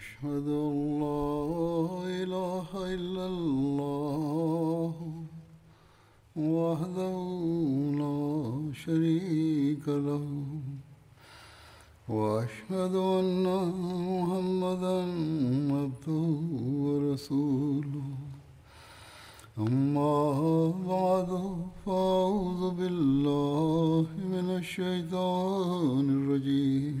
أشهد أن لا إله إلا الله وحده لا شريك له وأشهد أن محمدا عبده ورسوله أما بعد فأعوذ بالله من الشيطان الرجيم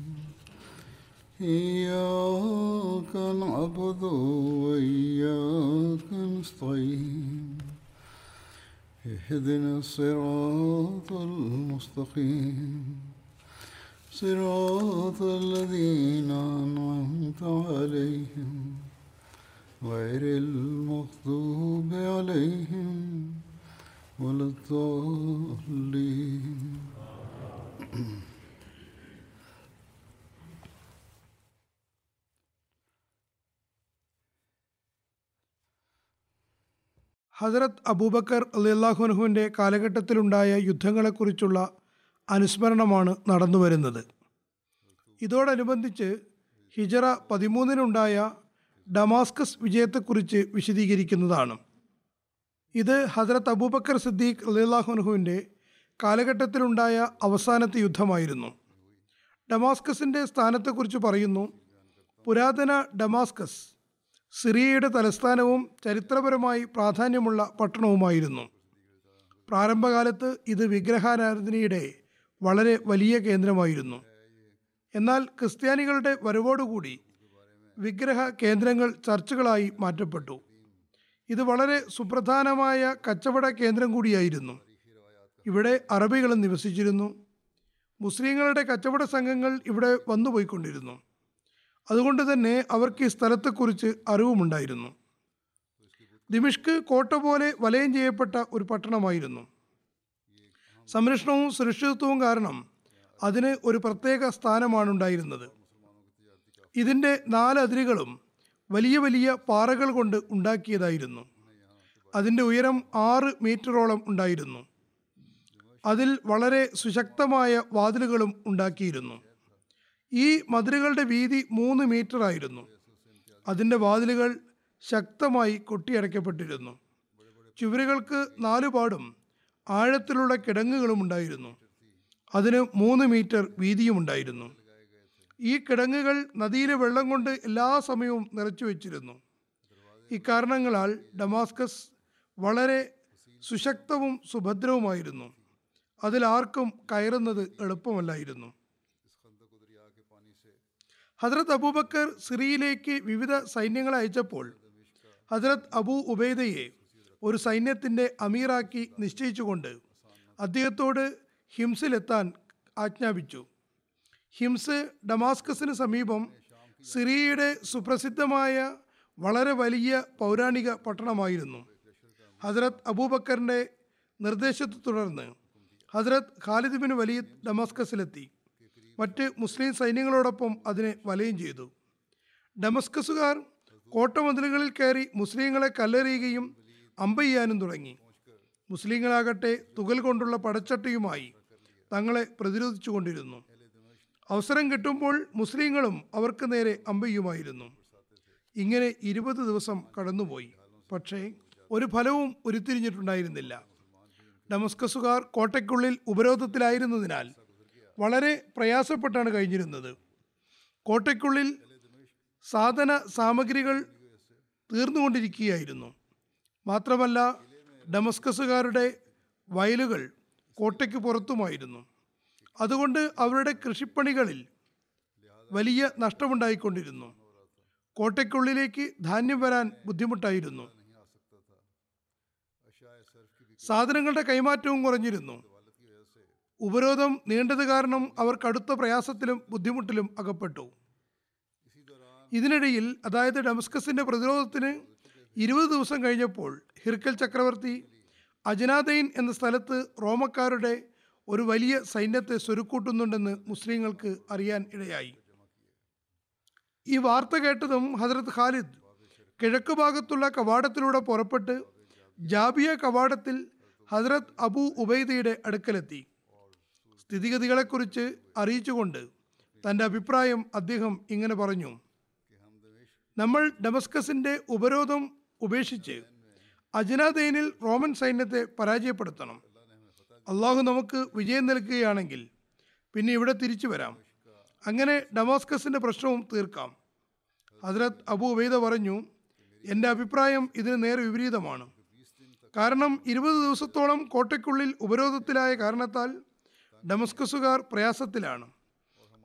إياك نعبد وإياك نستعين اهدنا الصراط المستقيم صراط الذين أنعمت عليهم غير المغضوب عليهم ولا الضالين ഹസ്രത്ത് അബൂബക്കർ റളിയല്ലാഹു അൻഹുവിൻ്റെ കാലഘട്ടത്തിലുണ്ടായ യുദ്ധങ്ങളെക്കുറിച്ചുള്ള അനുസ്മരണമാണ് നടന്നുവരുന്നത്. ഇതോടനുബന്ധിച്ച് ഹിജറ 13 ഡമാസ്കസ് വിജയത്തെക്കുറിച്ച് വിശദീകരിക്കുന്നതാണ്. ഇത് ഹസ്രത്ത് അബൂബക്കർ സിദ്ദീഖ് റളിയല്ലാഹു അൻഹുവിൻ്റെ കാലഘട്ടത്തിലുണ്ടായ അവസാനത്തെ യുദ്ധമായിരുന്നു. ഡമാസ്കസിൻ്റെ സ്ഥാനത്തെക്കുറിച്ച് പറയുന്നു: പുരാതന ഡമാസ്കസ് സിറിയയുടെ തലസ്ഥാനവും ചരിത്രപരമായി പ്രാധാന്യമുള്ള പട്ടണവുമായിരുന്നു. പ്രാരംഭകാലത്ത് ഇത് വിഗ്രഹാരാധനയുടെ വളരെ വലിയ കേന്ദ്രമായിരുന്നു. എന്നാൽ ക്രിസ്ത്യാനികളുടെ വരവോടുകൂടി വിഗ്രഹ കേന്ദ്രങ്ങൾ ചർച്ചുകളായി മാറ്റപ്പെട്ടു. ഇത് വളരെ സുപ്രധാനമായ കച്ചവട കേന്ദ്രം കൂടിയായിരുന്നു. ഇവിടെ അറബികളും നിവസിച്ചിരുന്നു. മുസ്ലിങ്ങളുടെ കച്ചവട സംഘങ്ങൾ ഇവിടെ വന്നുപോയിക്കൊണ്ടിരുന്നു. അതുകൊണ്ട് തന്നെ അവർക്ക് ഈ സ്ഥലത്തെക്കുറിച്ച് അറിവുമുണ്ടായിരുന്നു. ദിമിഷ്ക് കോട്ട പോലെ വലയം ചെയ്യപ്പെട്ട ഒരു പട്ടണമായിരുന്നു. സംരക്ഷണവും സുരക്ഷിതത്വവും കാരണം അതിന് ഒരു പ്രത്യേക സ്ഥാനമാണുണ്ടായിരുന്നത്. ഇതിൻ്റെ 4 അതിരുകളും വലിയ വലിയ പാറകൾ കൊണ്ട് ഉണ്ടാക്കിയതായിരുന്നു. അതിൻ്റെ ഉയരം 6 മീറ്ററോളം ഉണ്ടായിരുന്നു. അതിൽ വളരെ സുശക്തമായ വാതിലുകളും ഉണ്ടാക്കിയിരുന്നു. ഈ മതിലുകളുടെ വീതി 3 മീറ്റർ ആയിരുന്നു. അതിൻ്റെ വാതിലുകൾ ശക്തമായി കൊട്ടിയടയ്ക്കപ്പെട്ടിരുന്നു. ചുവരുകൾക്ക് 4 പാടും ആഴത്തിലുള്ള കിടങ്ങുകളും ഉണ്ടായിരുന്നു. അതിന് 3 മീറ്റർ വീതിയുമുണ്ടായിരുന്നു. ഈ കിടങ്ങുകൾ നദിയിലെ വെള്ളം കൊണ്ട് എല്ലാ സമയവും നിറച്ചു വച്ചിരുന്നു. ഇക്കാരണങ്ങളാൽ ഡമാസ്കസ് വളരെ സുശക്തവും സുഭദ്രവുമായിരുന്നു. അതിലാർക്കും കയറുന്നത് എളുപ്പമല്ലായിരുന്നു. ഹസ്രത്ത് അബൂബക്കർ സിറിയയിലേക്ക് വിവിധ സൈന്യങ്ങളെ അയച്ചപ്പോൾ ഹസ്രത്ത് അബൂ ഉബൈദയെ ഒരു സൈന്യത്തിൻ്റെ അമീറാക്കി നിശ്ചയിച്ചുകൊണ്ട് അദ്ദേഹത്തോട് ഹിംസിലെത്താൻ ആജ്ഞാപിച്ചു. ഹിംസ് ഡമാസ്കസിന് സമീപം സിറിയയുടെ സുപ്രസിദ്ധമായ വളരെ വലിയ പൗരാണിക പട്ടണമായിരുന്നു. ഹസ്രത്ത് അബൂബക്കറിൻ്റെ നിർദ്ദേശത്തെ തുടർന്ന് ഹസ്രത്ത് ഖാലിദ് ബിൻ വലീദ് ഡമാസ്കസിലെത്തി മറ്റ് മുസ്ലിം സൈന്യങ്ങളോടൊപ്പം അതിനെ വലയം ചെയ്തു. ഡമസ്കസുകാർ കോട്ടമതിലുകളിൽ കയറി മുസ്ലിങ്ങളെ കല്ലെറിയുകയും അമ്പെയ്യാനും തുടങ്ങി. മുസ്ലിങ്ങളാകട്ടെ തുകൽ കൊണ്ടുള്ള പടച്ചട്ടയുമായി തങ്ങളെ പ്രതിരോധിച്ചു കൊണ്ടിരുന്നു. അവസരം കിട്ടുമ്പോൾ മുസ്ലിങ്ങളും അവർക്ക് നേരെ അമ്പെയ്യുമായിരുന്നു. ഇങ്ങനെ 20 ദിവസം കടന്നുപോയി. പക്ഷേ ഒരു ഫലവും ഉരുത്തിരിഞ്ഞിട്ടുണ്ടായിരുന്നില്ല. ഡമസ്കസുകാർ കോട്ടയ്ക്കുള്ളിൽ ഉപരോധത്തിലായിരുന്നതിനാൽ വളരെ പ്രയാസപ്പെട്ടാണ് കഴിഞ്ഞിരുന്നത്. കോട്ടയ്ക്കുള്ളിൽ സാധന സാമഗ്രികൾ തീർന്നുകൊണ്ടിരിക്കുകയായിരുന്നു. മാത്രമല്ല ഡമസ്കസുകാരുടെ വയലുകൾ കോട്ടയ്ക്ക് പുറത്തുമായിരുന്നു. അതുകൊണ്ട് അവരുടെ കൃഷിപ്പണികളിൽ വലിയ നഷ്ടമുണ്ടായിക്കൊണ്ടിരുന്നു. കോട്ടയ്ക്കുള്ളിലേക്ക് ധാന്യം വരാൻ ബുദ്ധിമുട്ടായിരുന്നു. സാധനങ്ങളുടെ കൈമാറ്റവും കുറഞ്ഞിരുന്നു. ഉപരോധം നീണ്ടത് കാരണം അവർ കടുത്ത പ്രയാസത്തിലും ബുദ്ധിമുട്ടിലും അകപ്പെട്ടു. ഇതിനിടയിൽ, അതായത് ഡമസ്കസിൻ്റെ പ്രതിരോധത്തിന് 20 ദിവസം കഴിഞ്ഞപ്പോൾ, ഹിർക്കൽ ചക്രവർത്തി അജ്നാദൈൻ എന്ന സ്ഥലത്ത് റോമക്കാരുടെ ഒരു വലിയ സൈന്യത്തെ സ്വരുക്കൂട്ടുന്നുണ്ടെന്ന് മുസ്ലിങ്ങൾക്ക് അറിയാൻ ഇടയായി. ഈ വാർത്ത കേട്ടതും ഹസ്രത്ത് ഖാലിദ് കിഴക്ക് ഭാഗത്തുള്ള കവാടത്തിലൂടെ പുറപ്പെട്ട് ജാബിയ കവാടത്തിൽ ഹസ്രത്ത് അബൂ ഉബൈദയുടെ അടുക്കലെത്തി. സ്ഥിതിഗതികളെക്കുറിച്ച് അറിയിച്ചുകൊണ്ട് തൻ്റെ അഭിപ്രായം അദ്ദേഹം ഇങ്ങനെ പറഞ്ഞു: നമ്മൾ ഡമസ്കസിൻ്റെ ഉപരോധം ഉപേക്ഷിച്ച് അജ്നാദൈനിൽ റോമൻ സൈന്യത്തെ പരാജയപ്പെടുത്തണം. അള്ളാഹു നമുക്ക് വിജയം നൽകുകയാണെങ്കിൽ പിന്നെ ഇവിടെ തിരിച്ചു വരാം. അങ്ങനെ ഡമാസ്കസിൻ്റെ പ്രശ്നവും തീർക്കാം. ഹസ്രത്ത് അബൂ ഉബൈദ പറഞ്ഞു: എൻ്റെ അഭിപ്രായം ഇതിന് നേരെ വിപരീതമാണ്. കാരണം 20 ദിവസത്തോളം കോട്ടയ്ക്കുള്ളിൽ ഉപരോധത്തിലായ കാരണത്താൽ ഡമസ്കസുകാർ പ്രയാസത്തിലാണ്.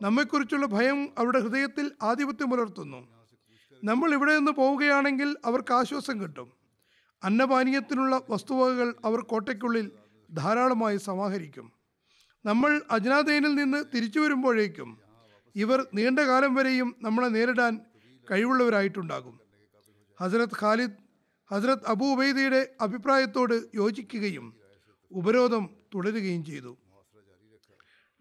നമ്മെക്കുറിച്ചുള്ള ഭയം അവരുടെ ഹൃദയത്തിൽ ആധിപത്യം പുലർത്തുന്നു. നമ്മൾ ഇവിടെ നിന്ന് പോവുകയാണെങ്കിൽ അവർക്ക് ആശ്വാസം കിട്ടും. അന്നപാനീയത്തിനുള്ള വസ്തുവകകൾ അവർ കോട്ടയ്ക്കുള്ളിൽ ധാരാളമായി സമാഹരിക്കും. നമ്മൾ അജ്നാദൈനിൽ നിന്ന് തിരിച്ചു വരുമ്പോഴേക്കും ഇവർ നീണ്ട കാലം വരെയും നമ്മളെ നേരിടാൻ കഴിവുള്ളവരായിട്ടുണ്ടാകും. ഹസ്രത്ത് ഖാലിദ് ഹസ്രത്ത് അബൂ ഉബൈദയുടെ അഭിപ്രായത്തോട് യോജിക്കുകയും ഉപരോധം തുടരുകയും ചെയ്തു.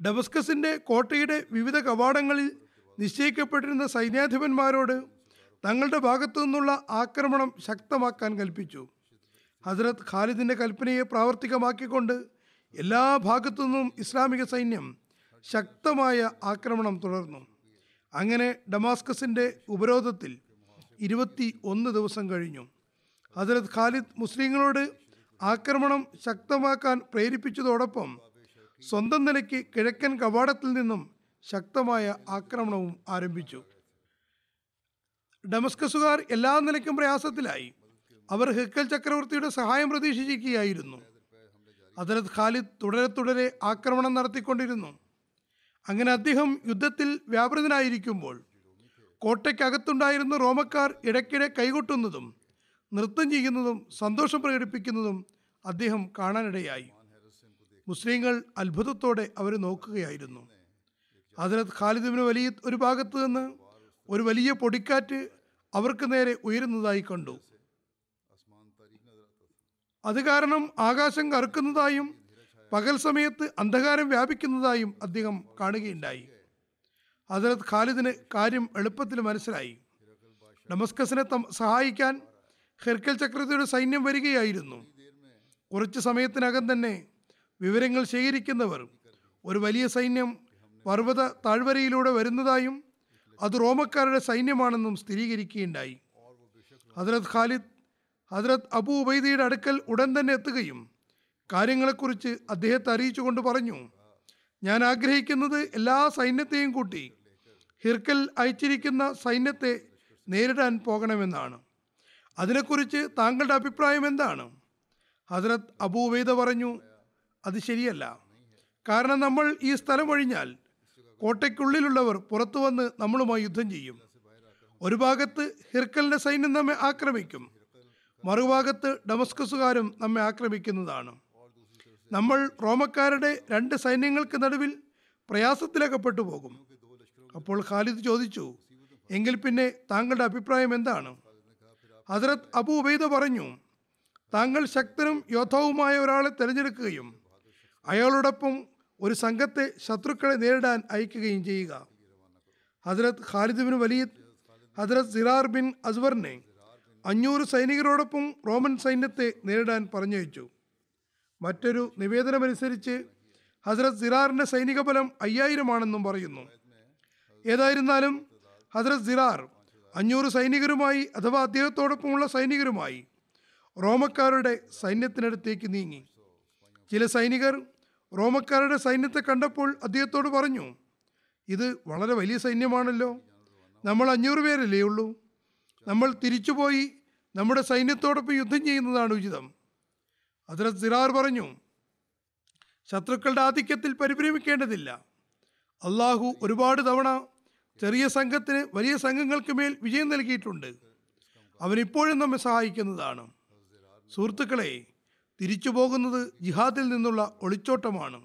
ഡമസ്കസിൻ്റെ കോട്ടയുടെ വിവിധ കവാടങ്ങളിൽ നിശ്ചയിക്കപ്പെട്ടിരുന്ന സൈന്യാധിപന്മാരോട് തങ്ങളുടെ ഭാഗത്തു നിന്നുള്ള ആക്രമണം ശക്തമാക്കാൻ കൽപ്പിച്ചു. ഹസ്രത്ത് ഖാലിദിൻ്റെ കൽപ്പനയെ പ്രാവർത്തികമാക്കിക്കൊണ്ട് എല്ലാ ഭാഗത്തു നിന്നും ഇസ്ലാമിക സൈന്യം ശക്തമായ ആക്രമണം തുടർന്നു. അങ്ങനെ ഡമാസ്കസിൻ്റെ ഉപരോധത്തിൽ 21 ദിവസം കഴിഞ്ഞു. ഹസ്രത്ത് ഖാലിദ് മുസ്ലിങ്ങളോട് ആക്രമണം ശക്തമാക്കാൻ പ്രേരിപ്പിച്ചതോടൊപ്പം സ്വന്തം നിലയ്ക്ക് കിഴക്കൻ കവാടത്തിൽ നിന്നും ശക്തമായ ആക്രമണവും ആരംഭിച്ചു. ഡമസ്കസുകാർ എല്ലാ നിലയ്ക്കും പ്രയാസത്തിലായി. അവർ ഹിക്കൽ ചക്രവർത്തിയുടെ സഹായം പ്രതീക്ഷിച്ചിരിക്കുകയായിരുന്നു. ഹസ്രത്ത് ഖാലിദ് തുടരെ തുടരെ ആക്രമണം നടത്തിക്കൊണ്ടിരുന്നു. അങ്ങനെ അദ്ദേഹം യുദ്ധത്തിൽ വ്യാപൃതനായിരിക്കുമ്പോൾ കോട്ടയ്ക്കകത്തുണ്ടായിരുന്ന റോമക്കാർ ഇടയ്ക്കിടെ കൈകൊട്ടുന്നതും നൃത്തം ചെയ്യുന്നതും സന്തോഷം പ്രകടിപ്പിക്കുന്നതും അദ്ദേഹം കാണാനിടയായി. മുസ്ലിങ്ങൾ അത്ഭുതത്തോടെ അവർ നോക്കുകയായിരുന്നു. ഹസ്രത്ത് ഖാലിദ് ഇബ്നു വലീദ് ഒരു ഭാഗത്ത് നിന്ന് ഒരു വലിയ പൊടിക്കാറ്റ് അവർക്ക് നേരെ ഉയരുന്നതായി കണ്ടു. അത് കാരണം ആകാശം കറുക്കുന്നതായും പകൽ സമയത്ത് അന്ധകാരം വ്യാപിക്കുന്നതായും അദ്ദേഹം കാണുകയുണ്ടായി. ഹസ്രത്ത് ഖാലിദിന് കാര്യം എളുപ്പത്തിൽ മനസ്സിലായി. ഡമസ്കസിനെ സഹായിക്കാൻ ഹിർക്കൽ ചക്രവർത്തിയുടെ സൈന്യം വരികയായിരുന്നു. കുറച്ച് സമയത്തിനകം തന്നെ വിവരങ്ങൾ ശേഖരിക്കുന്നവർ ഒരു വലിയ സൈന്യം പർവ്വത താഴ്വരയിലൂടെ വരുന്നതായും അത് റോമക്കാരുടെ സൈന്യമാണെന്നും സ്ഥിരീകരിക്കുകയുണ്ടായി. ഹസ്രത്ത് ഖാലിദ് ഹസ്രത്ത് അബൂ ഉബൈദയുടെ അടുക്കൽ ഉടൻ തന്നെ എത്തുകയും കാര്യങ്ങളെക്കുറിച്ച് അദ്ദേഹത്തെ അറിയിച്ചുകൊണ്ട് പറഞ്ഞു: ഞാൻ ആഗ്രഹിക്കുന്നത് എല്ലാ സൈന്യത്തെയും കൂട്ടി ഹിർക്കൽ അയച്ചിരിക്കുന്ന സൈന്യത്തെ നേരിടാൻ പോകണമെന്നാണ്. അതിനെക്കുറിച്ച് താങ്കളുടെ അഭിപ്രായം എന്താണ്? ഹസ്രത്ത് അബൂ ഉബൈദ പറഞ്ഞു: അത് ശരിയല്ല. കാരണം നമ്മൾ ഈ സ്ഥലം ഒഴിഞ്ഞാൽ കോട്ടയ്ക്കുള്ളിലുള്ളവർ പുറത്തു വന്ന് നമ്മളുമായി യുദ്ധം ചെയ്യും. ഒരു ഭാഗത്ത് ഹിർക്കലിൻ്റെ സൈന്യം നമ്മെ ആക്രമിക്കും, മറുഭാഗത്ത് ഡമസ്കസുകാരും നമ്മെ ആക്രമിക്കുന്നതാണ്. നമ്മൾ റോമക്കാരുടെ 2 സൈന്യങ്ങൾക്ക് നടുവിൽ പ്രയാസത്തിലകപ്പെട്ടു പോകും. അപ്പോൾ ഖാലിദ് ചോദിച്ചു: എങ്കിൽ പിന്നെ താങ്കളുടെ അഭിപ്രായം എന്താണ്? ഹസ്രത്ത് അബൂ ഉബൈദ പറഞ്ഞു: താങ്കൾ ശക്തനും യോദ്ധാവുമായ ഒരാളെ തിരഞ്ഞെടുക്കുകയും അയാളോടൊപ്പം ഒരു സംഘത്തെ ശത്രുക്കളെ നേരിടാൻ അയക്കുകയും ചെയ്യുക. ഹസ്രത്ത് ഖാലിദ് ഇബ്നു വലീദ് ഹസ്രത്ത് സിറാർ ബിൻ അസ്വറിനെ 500 സൈനികരോടൊപ്പം റോമൻ സൈന്യത്തെ നേരിടാൻ പറഞ്ഞയച്ചു. മറ്റൊരു നിവേദനമനുസരിച്ച് ഹസ്രത്ത് സിറാറിൻ്റെ സൈനിക ബലം 5000 ആണെന്നും പറയുന്നു. ഏതായിരുന്നാലും ഹസ്രത്ത് സിറാർ 500 സൈനികരുമായി അഥവാ അദ്ദേഹത്തോടൊപ്പമുള്ള സൈനികരുമായി റോമക്കാരുടെ സൈന്യത്തിനടുത്തേക്ക് നീങ്ങി. ചില സൈനികർ റോമക്കാരുടെ സൈന്യത്തെ കണ്ടപ്പോൾ അദ്ദേഹത്തോട് പറഞ്ഞു: ഇത് വളരെ വലിയ സൈന്യമാണല്ലോ, നമ്മൾ 500 പേരല്ലേ ഉള്ളൂ, നമ്മൾ തിരിച്ചുപോയി നമ്മുടെ സൈന്യത്തോടൊപ്പം യുദ്ധം ചെയ്യുന്നതാണ് ഉചിതം. ഹസ്രത്ത് സിറാർ പറഞ്ഞു: ശത്രുക്കളുടെ ആധിക്യത്തിൽ പരിഭ്രമിക്കേണ്ടതില്ല. അള്ളാഹു ഒരുപാട് തവണ ചെറിയ സംഘത്തിന് വലിയ സംഘങ്ങൾക്ക് മേൽ വിജയം നൽകിയിട്ടുണ്ട്. അവനിപ്പോഴും നമ്മെ സഹായിക്കുന്നതാണ്. സുഹൃത്തുക്കളെ, തിരിച്ചു പോകുന്നത് ജിഹാദിൽ നിന്നുള്ള ഒളിച്ചോട്ടമാണ്.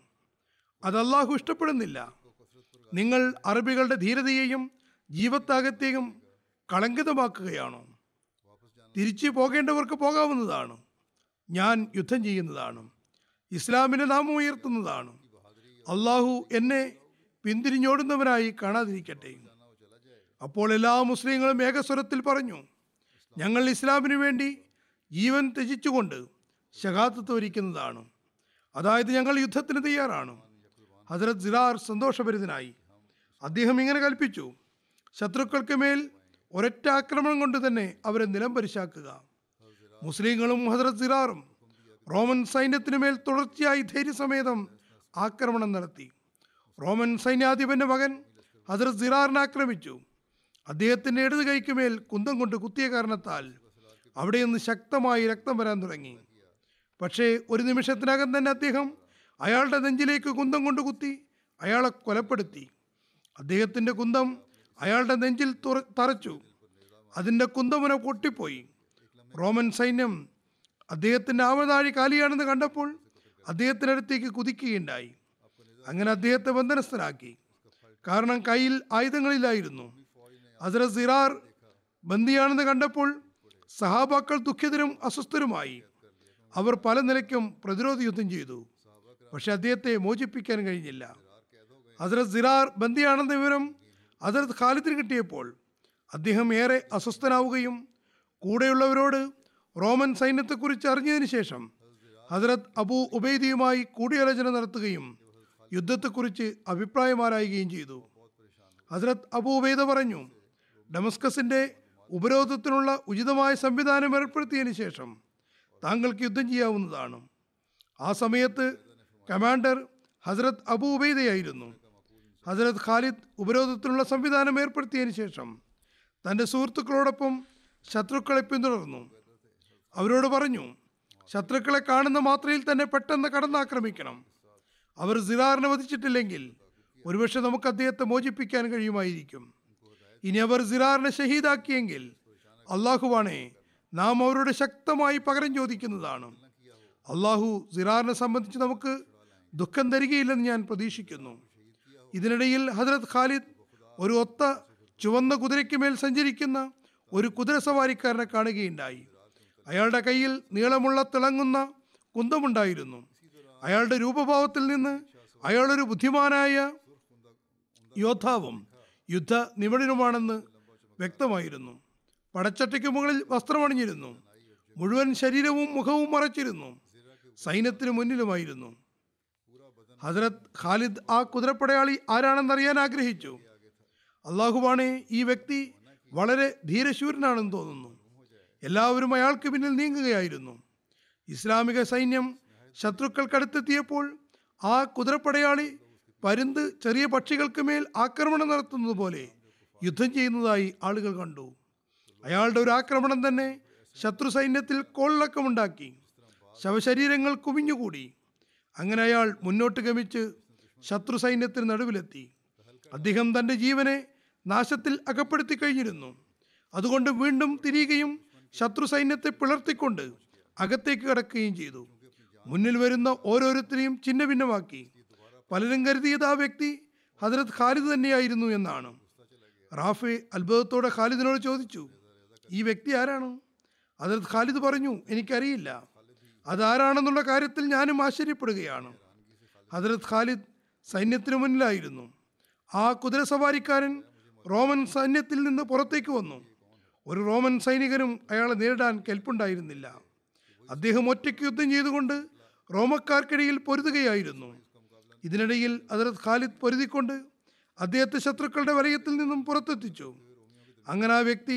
അത് അള്ളാഹു ഇഷ്ടപ്പെടുന്നില്ല. നിങ്ങൾ അറബികളുടെ ധീരതയെയും ജീവത്യാഗത്തെയും കളങ്കിതമാക്കുകയാണോ? തിരിച്ചു പോകേണ്ടവർക്ക് പോകാവുന്നതാണ്. ഞാൻ യുദ്ധം ചെയ്യുന്നതാണ്, ഇസ്ലാമിൻ്റെ നാമം ഉയർത്തുന്നതാണ്. അള്ളാഹു എന്നെ പിന്തിരിഞ്ഞോടുന്നവനായി കാണാതിരിക്കട്ടെ. അപ്പോൾ എല്ലാ മുസ്ലിങ്ങളും ഏകസ്വരത്തിൽ പറഞ്ഞു, ഞങ്ങൾ ഇസ്ലാമിനു വേണ്ടി ജീവൻ ത്യജിച്ചുകൊണ്ട് ശഹാദത്ത് വരിക്കുന്നതാണ്, അതായത് ഞങ്ങൾ യുദ്ധത്തിന് തയ്യാറാണ്. ഹസ്രത്ത് സിറാർ സന്തോഷഭരിതനായി. അദ്ദേഹം ഇങ്ങനെ കൽപ്പിച്ചു, ശത്രുക്കൾക്ക് മേൽ ഒരൊറ്റ ആക്രമണം കൊണ്ട് തന്നെ അവരെ നിലംപരിശാക്കുക. മുസ്ലിങ്ങളും ഹസ്രത്ത് സിറാറും റോമൻ സൈന്യത്തിനു മേൽ തുടർച്ചയായി ധൈര്യസമേതം ആക്രമണം നടത്തി. റോമൻ സൈന്യാധിപന്റെ മകൻ ഹസ്രത്ത് സിറാറിനെ ആക്രമിച്ചു. അദ്ദേഹത്തിൻ്റെ ഇടത് കൈക്കുമേൽ കുന്തം കൊണ്ട് കുത്തിയ കാരണത്താൽ അവിടെ നിന്ന് ശക്തമായി രക്തം വരാൻ തുടങ്ങി. പക്ഷേ ഒരു നിമിഷത്തിനകം തന്നെ അദ്ദേഹം അയാളുടെ നെഞ്ചിലേക്ക് കുന്തം കൊണ്ട് കുത്തി അയാളെ കൊലപ്പെടുത്തി. അദ്ദേഹത്തിൻ്റെ കുന്തം അയാളുടെ നെഞ്ചിൽ തറച്ചു. അതിൻ്റെ കുന്തമുന പൊട്ടിപ്പോയി. റോമൻ സൈന്യം അദ്ദേഹത്തിൻ്റെ ആവനാഴി കാലിയാണെന്ന് കണ്ടപ്പോൾ അദ്ദേഹത്തിനടുത്തേക്ക് കുതിക്കുകയുണ്ടായി. അങ്ങനെ അദ്ദേഹത്തെ ബന്ധനസ്ഥനാക്കി. കാരണം കയ്യിൽ ആയുധങ്ങളില്ലായിരുന്നു. ഹസ്രത്ത് സിറാർ ബന്ദിയാണെന്ന് കണ്ടപ്പോൾ സഹാബാക്കൾ ദുഃഖിതരും അസ്വസ്ഥരുമായി. അവർ പല നിലയ്ക്കും പ്രതിരോധ യുദ്ധം ചെയ്തു. പക്ഷെ അദ്ദേഹത്തെ മോചിപ്പിക്കാൻ കഴിഞ്ഞില്ല. ഹസ്രത്ത് സിറാർ ബന്ദിയാണെന്ന വിവരം ഹസ്രത്ത് ഖാലിദിന് കിട്ടിയപ്പോൾ അദ്ദേഹം ഏറെ അസ്വസ്ഥനാവുകയും കൂടെയുള്ളവരോട് റോമൻ സൈന്യത്തെക്കുറിച്ച് അറിഞ്ഞതിന് ശേഷം ഹസ്രത്ത് അബൂ ഉബൈദിയുമായി കൂടിയാലോചന നടത്തുകയും യുദ്ധത്തെക്കുറിച്ച് അഭിപ്രായം ആരായുകയും ചെയ്തു. ഹസ്രത്ത് അബൂ ഉബൈദ പറഞ്ഞു, ഡമസ്കസിൻ്റെ ഉപരോധത്തിനുള്ള ഉചിതമായ സംവിധാനം ഏർപ്പെടുത്തിയതിന് ശേഷം താങ്കൾക്ക് യുദ്ധം ചെയ്യാവുന്നതാണ്. ആ സമയത്ത് കമാൻഡർ ഹസ്രത്ത് അബൂ ഉബൈദയായിരുന്നു. ഹസ്രത്ത് ഖാലിദ് ഉപരോധത്തിനുള്ള സംവിധാനം ഏർപ്പെടുത്തിയതിന് ശേഷം തൻ്റെ സുഹൃത്തുക്കളോടൊപ്പം ശത്രുക്കളെ പിന്തുടർന്നു. അവരോട് പറഞ്ഞു, ശത്രുക്കളെ കാണുന്ന മാത്രയിൽ തന്നെ പെട്ടെന്ന് കടന്നാക്രമിക്കണം. അവർ സിറാറിനെ വധിച്ചിട്ടില്ലെങ്കിൽ ഒരുപക്ഷെ നമുക്ക് അദ്ദേഹത്തെ മോചിപ്പിക്കാൻ കഴിയുമായിരിക്കും. ഇനി അവർ സിറാറിനെ ഷഹീദാക്കിയെങ്കിൽ അള്ളാഹുവാണെ നാം അവരോട് ശക്തമായി പകരം ചോദിക്കുന്നതാണ്. അള്ളാഹു സിറാറിനെ സംബന്ധിച്ച് നമുക്ക് ദുഃഖം തരികയില്ലെന്ന് ഞാൻ പ്രതീക്ഷിക്കുന്നു. ഇതിനിടയിൽ ഹസ്രത്ത് ഖാലിദ് ഒരു ഒത്ത ചുവന്ന കുതിരയ്ക്ക് മേൽ സഞ്ചരിക്കുന്ന ഒരു കുതിര സവാരിക്കാരനെ കാണുകയുണ്ടായി. അയാളുടെ കയ്യിൽ നീളമുള്ള തിളങ്ങുന്ന കുന്തമുണ്ടായിരുന്നു. അയാളുടെ രൂപഭാവത്തിൽ നിന്ന് അയാളൊരു ബുദ്ധിമാനായ യോദ്ധാവും യുദ്ധ നിപുണനുമാണെന്ന് വ്യക്തമായിരുന്നു. പടച്ചട്ടയ്ക്ക് മുകളിൽ വസ്ത്രമണിഞ്ഞിരുന്നു. മുഴുവൻ ശരീരവും മുഖവും മറച്ചിരുന്നു. സൈന്യത്തിന് മുന്നിലുമായിരുന്നു. ഹസ്രത്ത് ഖാലിദ് ആ കുതിരപ്പടയാളി ആരാണെന്നറിയാൻ ആഗ്രഹിച്ചു. അള്ളാഹുവാണെ, ഈ വ്യക്തി വളരെ ധീരശൂരനാണെന്ന് തോന്നുന്നു. എല്ലാവരും അയാൾക്ക് പിന്നിൽ നീങ്ങുകയായിരുന്നു. ഇസ്ലാമിക സൈന്യം ശത്രുക്കൾക്കടുത്തെത്തിയപ്പോൾ ആ കുതിരപ്പടയാളി പരുന്ത് ചെറിയ പക്ഷികൾക്ക് മേൽ ആക്രമണം നടത്തുന്നത് പോലെ യുദ്ധം ചെയ്യുന്നതായി ആളുകൾ കണ്ടു. അയാളുടെ ഒരു ആക്രമണം തന്നെ ശത്രു സൈന്യത്തിൽ കോളിളക്കമുണ്ടാക്കി. ശവശരീരങ്ങൾ കുമിഞ്ഞുകൂടി. അങ്ങനെ അയാൾ മുന്നോട്ട് ഗമിച്ച് ശത്രു സൈന്യത്തിന് നടുവിലെത്തി. അദ്ദേഹം തൻ്റെ ജീവനെ നാശത്തിൽ അകപ്പെടുത്തി കഴിഞ്ഞിരുന്നു. അതുകൊണ്ട് വീണ്ടും തിരിയുകയും ശത്രു സൈന്യത്തെ പിളർത്തിക്കൊണ്ട് അകത്തേക്ക് കടക്കുകയും ചെയ്തു. മുന്നിൽ വരുന്ന ഓരോരുത്തരെയും ചിഹ്ന ഭിന്നമാക്കി. പലരും കരുതിയത് ആ വ്യക്തി ഹസ്രത്ത് ഖാലിദ് തന്നെയായിരുന്നു എന്നാണ്. റാഫി അത്ഭുതത്തോടെ ഖാലിദിനോട് ചോദിച്ചു, ഈ വ്യക്തി ആരാണ്? ഹസ്രത്ത് ഖാലിദ് പറഞ്ഞു, എനിക്കറിയില്ല. അതാരാണെന്നുള്ള കാര്യത്തിൽ ഞാനും ആശ്ചര്യപ്പെടുകയാണ്. ഹസ്രത്ത് ഖാലിദ് സൈന്യത്തിനു മുന്നിലായിരുന്നു. ആ കുതിര സവാരിക്കാരൻ റോമൻ സൈന്യത്തിൽ നിന്ന് പുറത്തേക്ക് വന്നു. ഒരു റോമൻ സൈനികനും അയാളെ നേരിടാൻ കെൽപ്പുണ്ടായിരുന്നില്ല. അദ്ദേഹം ഒറ്റയ്ക്ക് യുദ്ധം ചെയ്തുകൊണ്ട് റോമക്കാർക്കിടയിൽ പൊരുതുകയായിരുന്നു. ഇതിനിടയിൽ ഹസ്രത്ത് ഖാലിദ് പൊരുതിക്കൊണ്ട് അദ്ദേഹത്തെ ശത്രുക്കളുടെ വലയത്തിൽ നിന്നും പുറത്തെത്തിച്ചു. അങ്ങനെ ആ വ്യക്തി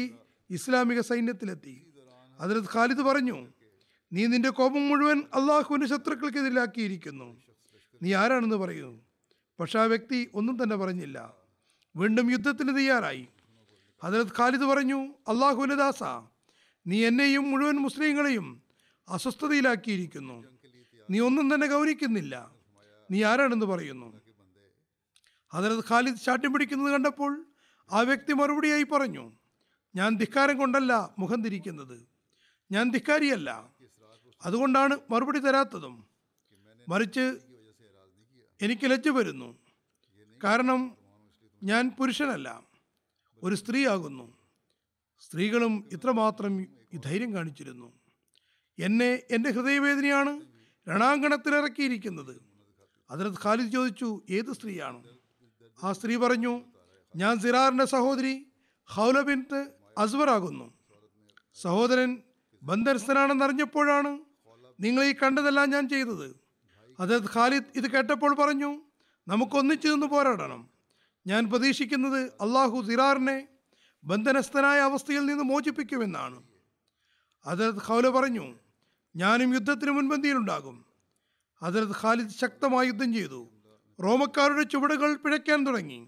ഇസ്ലാമിക സൈന്യത്തിലെത്തി. ഹസ്രത്ത് ഖാലിദ് പറഞ്ഞു, നീ നിന്റെ കോപം മുഴുവൻ അള്ളാഹുവിൻ്റെ ശത്രുക്കൾക്കെതിരാക്കിയിരിക്കുന്നു. നീ ആരാണെന്ന് പറയൂ. പക്ഷെ ആ വ്യക്തി ഒന്നും തന്നെ പറഞ്ഞില്ല. വീണ്ടും യുദ്ധത്തിന് തയ്യാറായി. ഹസ്രത്ത് ഖാലിദ് പറഞ്ഞു, അള്ളാഹുവിൻ്റെ ദാസ, നീ എന്നെയും മുഴുവൻ മുസ്ലിങ്ങളെയും അസ്വസ്ഥതയിലാക്കിയിരിക്കുന്നു. നീ ഒന്നും തന്നെ ഗൗനിക്കുന്നില്ല. നീ ആരാണെന്ന് പറയുന്നു. ഹസ്രത്ത് ഖാലിദ് ശാഠ്യം പിടിക്കുന്നത് കണ്ടപ്പോൾ ആ വ്യക്തി മറുപടിയായി പറഞ്ഞു, ഞാൻ ധിക്കാരം കൊണ്ടല്ല മുഖം തിരിക്കുന്നത്. ഞാൻ ധിക്കാരിയല്ല. അതുകൊണ്ടാണ് മറുപടി തരാത്തതും. മറിച്ച് എനിക്ക് ലജ്ജ വരുന്നു. കാരണം ഞാൻ പുരുഷനല്ല, ഒരു സ്ത്രീയാകുന്നു. സ്ത്രീകളും ഇത്രമാത്രം ധൈര്യം കാണിച്ചിരുന്നു. എന്നെ എൻ്റെ ഹൃദയവേദനയാണ് രണാങ്കണത്തിലിറക്കിയിരിക്കുന്നത്. ഹദ്റത്ത് ഖാലിദ് ചോദിച്ചു, ഏത് സ്ത്രീയാണ്? ആ സ്ത്രീ പറഞ്ഞു, ഞാൻ സിറാറിൻ്റെ സഹോദരി ഹൗല ബിൻത്ത് അസ്വറാകുന്നു. സഹോദരൻ ബന്ധനസ്ഥനാണെന്നറിഞ്ഞപ്പോഴാണ് നിങ്ങൾ ഈ കണ്ടതെല്ലാം ഞാൻ ചെയ്തത്. ഹദ്റത്ത് ഖാലിദ് ഇത് കേട്ടപ്പോൾ പറഞ്ഞു, നമുക്കൊന്നിച്ചു നിന്ന് പോരാടണം. ഞാൻ പ്രതീക്ഷിക്കുന്നത് അള്ളാഹു സിറാറിനെ ബന്ധനസ്ഥനായ അവസ്ഥയിൽ നിന്ന് മോചിപ്പിക്കുമെന്നാണ്. ഹദ്റത്ത് ഹൗല പറഞ്ഞു, ഞാനും യുദ്ധത്തിന് മുൻപന്തിയിലുണ്ടാകും. ഹദ്റത്ത് ഖാലിദ് ശക്തമായി യുദ്ധം ചെയ്തു. റോമക്കാരുടെ ചുവടുകൾ പിഴയ്ക്കാൻ തുടങ്ങി.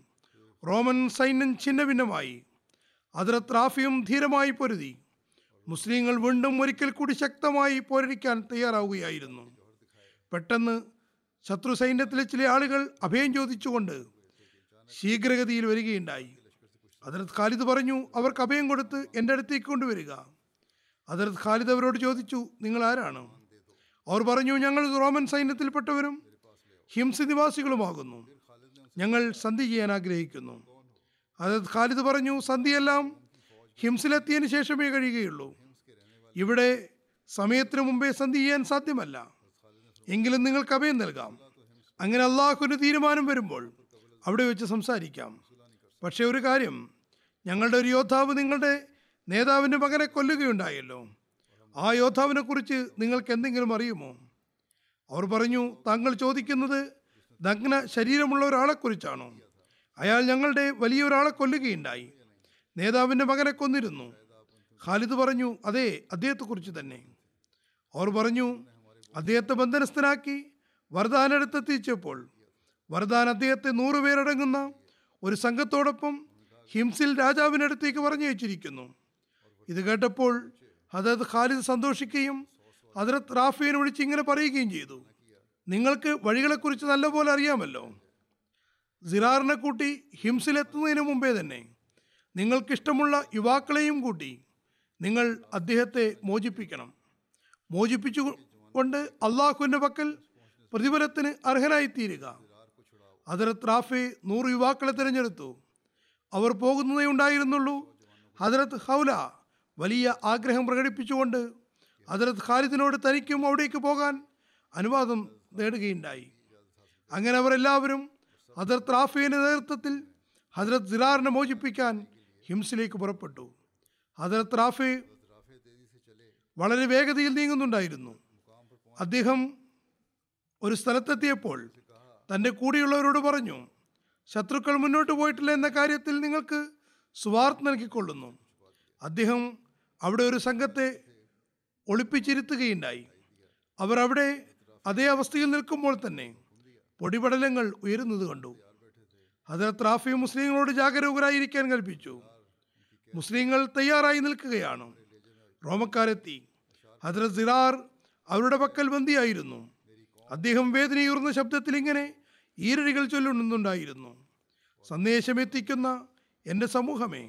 റോമൻ സൈന്യം ഛിന്ന ഭിന്നമായി. ഹദ്റത്ത് റാഫിയും ധീരമായി പൊരുതി. മുസ്ലിങ്ങൾ വീണ്ടും ഒരിക്കൽ കൂടി ശക്തമായി പോരടിക്കാൻ തയ്യാറാവുകയായിരുന്നു. പെട്ടെന്ന് ശത്രു സൈന്യത്തിലെ ചില ആളുകൾ അഭയം ചോദിച്ചുകൊണ്ട് ശീഘ്രഗതിയിൽ വരികയുണ്ടായി. ഹദ്റത്ത് ഖാലിദ് പറഞ്ഞു, അവർക്ക് അഭയം കൊടുത്ത് എൻ്റെ അടുത്തേക്ക് കൊണ്ടുവരിക. ഹദ്റത്ത് ഖാലിദ് അവരോട് ചോദിച്ചു, നിങ്ങൾ ആരാണ്? അവർ പറഞ്ഞു, ഞങ്ങൾ റോമൻ സൈന്യത്തിൽപ്പെട്ടവരും ഹിംസ നിവാസികളുമാകുന്നു. ഞങ്ങൾ സന്ധി ചെയ്യാൻ ആഗ്രഹിക്കുന്നു. ഹദ്റത്ത് ഖാലിദ് പറഞ്ഞു, സന്ധിയെല്ലാം ഹിംസിലെത്തിയതിന് ശേഷമേ കഴിയുകയുള്ളൂ. ഇവിടെ സമയത്തിന് മുമ്പേ സന്ധി ചെയ്യാൻ സാധ്യമല്ല. എങ്കിലും നിങ്ങൾക്ക് അഭയം നൽകാം. അങ്ങനെ അള്ളാഹുവിന് തീരുമാനം വരുമ്പോൾ അവിടെ വെച്ച് സംസാരിക്കാം. പക്ഷേ ഒരു കാര്യം, ഞങ്ങളുടെ ഒരു യോദ്ധാവ് നിങ്ങളുടെ നേതാവിൻ്റെ മകനെ കൊല്ലുകയുണ്ടായല്ലോ. ആ യോദ്ധാവിനെ കുറിച്ച് നിങ്ങൾക്ക് എന്തെങ്കിലും അറിയുമോ? അവർ പറഞ്ഞു, താങ്കൾ ചോദിക്കുന്നത് നഗ്ന ശരീരമുള്ള ഒരാളെക്കുറിച്ചാണോ? അയാൾ ഞങ്ങളുടെ വലിയ ഒരാളെ കൊല്ലുകയുണ്ടായി. നേതാവിൻ്റെ മകനെ കൊന്നിരുന്നു. ഖാലിദ് പറഞ്ഞു, അതെ, അദ്ദേഹത്തെക്കുറിച്ച് തന്നെ. അവർ പറഞ്ഞു, അദ്ദേഹത്തെ ബന്ധനസ്ഥനാക്കി വറദാനടുത്തെത്തിച്ചപ്പോൾ വറദാൻ അദ്ദേഹത്തെ 100 പേരടങ്ങുന്ന ഒരു സംഘത്തോടൊപ്പം ഹിംസിൽ രാജാവിനടുത്തേക്ക് പറഞ്ഞയച്ചിരിക്കുന്നു. ഇത് കേട്ടപ്പോൾ ഹദ്റത്ത് ഖാലിദ് സന്തോഷിക്കുകയും ഹദ്റത്ത് റാഫിയെ വിളിച്ച് ഇങ്ങനെ പറയുകയും ചെയ്തു, നിങ്ങൾക്ക് വഴികളെക്കുറിച്ച് നല്ലപോലെ അറിയാമല്ലോ. സിറാറിനെ കൂട്ടി ഹിംസിലെത്തുന്നതിന് മുമ്പേ തന്നെ നിങ്ങൾക്കിഷ്ടമുള്ള യുവാക്കളെയും കൂട്ടി നിങ്ങൾ അദ്ദേഹത്തെ മോചിപ്പിക്കണം. മോചിപ്പിച്ചു കൊണ്ട് അള്ളാഹുവിൻ്റെ പക്കൽ പ്രതിഫലത്തിന് അർഹനായിത്തീരുക. ഹദ്റത്ത് റാഫി 100 യുവാക്കളെ തിരഞ്ഞെടുത്തു. അവർ പോകുന്നതേ ഉണ്ടായിരുന്നുള്ളൂ. ഹദ്റത്ത് ഹൗല വലിയ ആഗ്രഹം പ്രകടിപ്പിച്ചുകൊണ്ട് ഹദ്റത്ത് ഖാലിദിനോട് തനിക്കും അവിടേക്ക് പോകാൻ അനുവാദം നേടുകയുണ്ടായി. അങ്ങനെ അവരെല്ലാവരും ഹദ്റത്ത് റാഫിയുടെ നേതൃത്വത്തിൽ ഹദ്റത്ത് സിറാറിനെ മോചിപ്പിക്കാൻ ഹിംസിലേക്ക് പുറപ്പെട്ടു. ഹദ്റത്ത് റാഫി വളരെ വേഗതയിൽ നീങ്ങുന്നുണ്ടായിരുന്നു. അദ്ദേഹം ഒരു സ്ഥലത്തെത്തിയപ്പോൾ തൻ്റെ കൂടെയുള്ളവരോട് പറഞ്ഞു, ശത്രുക്കൾ മുന്നോട്ട് പോയിട്ടില്ല എന്ന കാര്യത്തിൽ നിങ്ങൾക്ക് സുവാർത്ത നൽകിക്കൊള്ളുന്നു. അദ്ദേഹം അവിടെ ഒരു സംഘത്തെ ഒളിപ്പിച്ചിരുത്തുകയുണ്ടായി. അവർ അവിടെ അതേ അവസ്ഥയിൽ നിൽക്കുമ്പോൾ തന്നെ പൊടിപടലങ്ങൾ ഉയരുന്നത് കണ്ടു. ഹദ്റത്ത് റാഫി മുസ്ലിങ്ങളോട് ജാഗരൂകരായിരിക്കാൻ കൽപ്പിച്ചു. മുസ്ലിങ്ങൾ തയ്യാറായി നിൽക്കുകയാണ്. റോമക്കാരെത്തി. ഹദ്റത്ത് സിറാർ അവരുടെ പക്കൽ ബന്ദിയായിരുന്നു. അദ്ദേഹം വേദനയൂർന്ന ശബ്ദത്തിൽ ഇങ്ങനെ ഈരടികൾ ചൊല്ലുന്നുണ്ടായിരുന്നു, സന്ദേശമെത്തിക്കുന്ന എൻ്റെ സമൂഹമേ,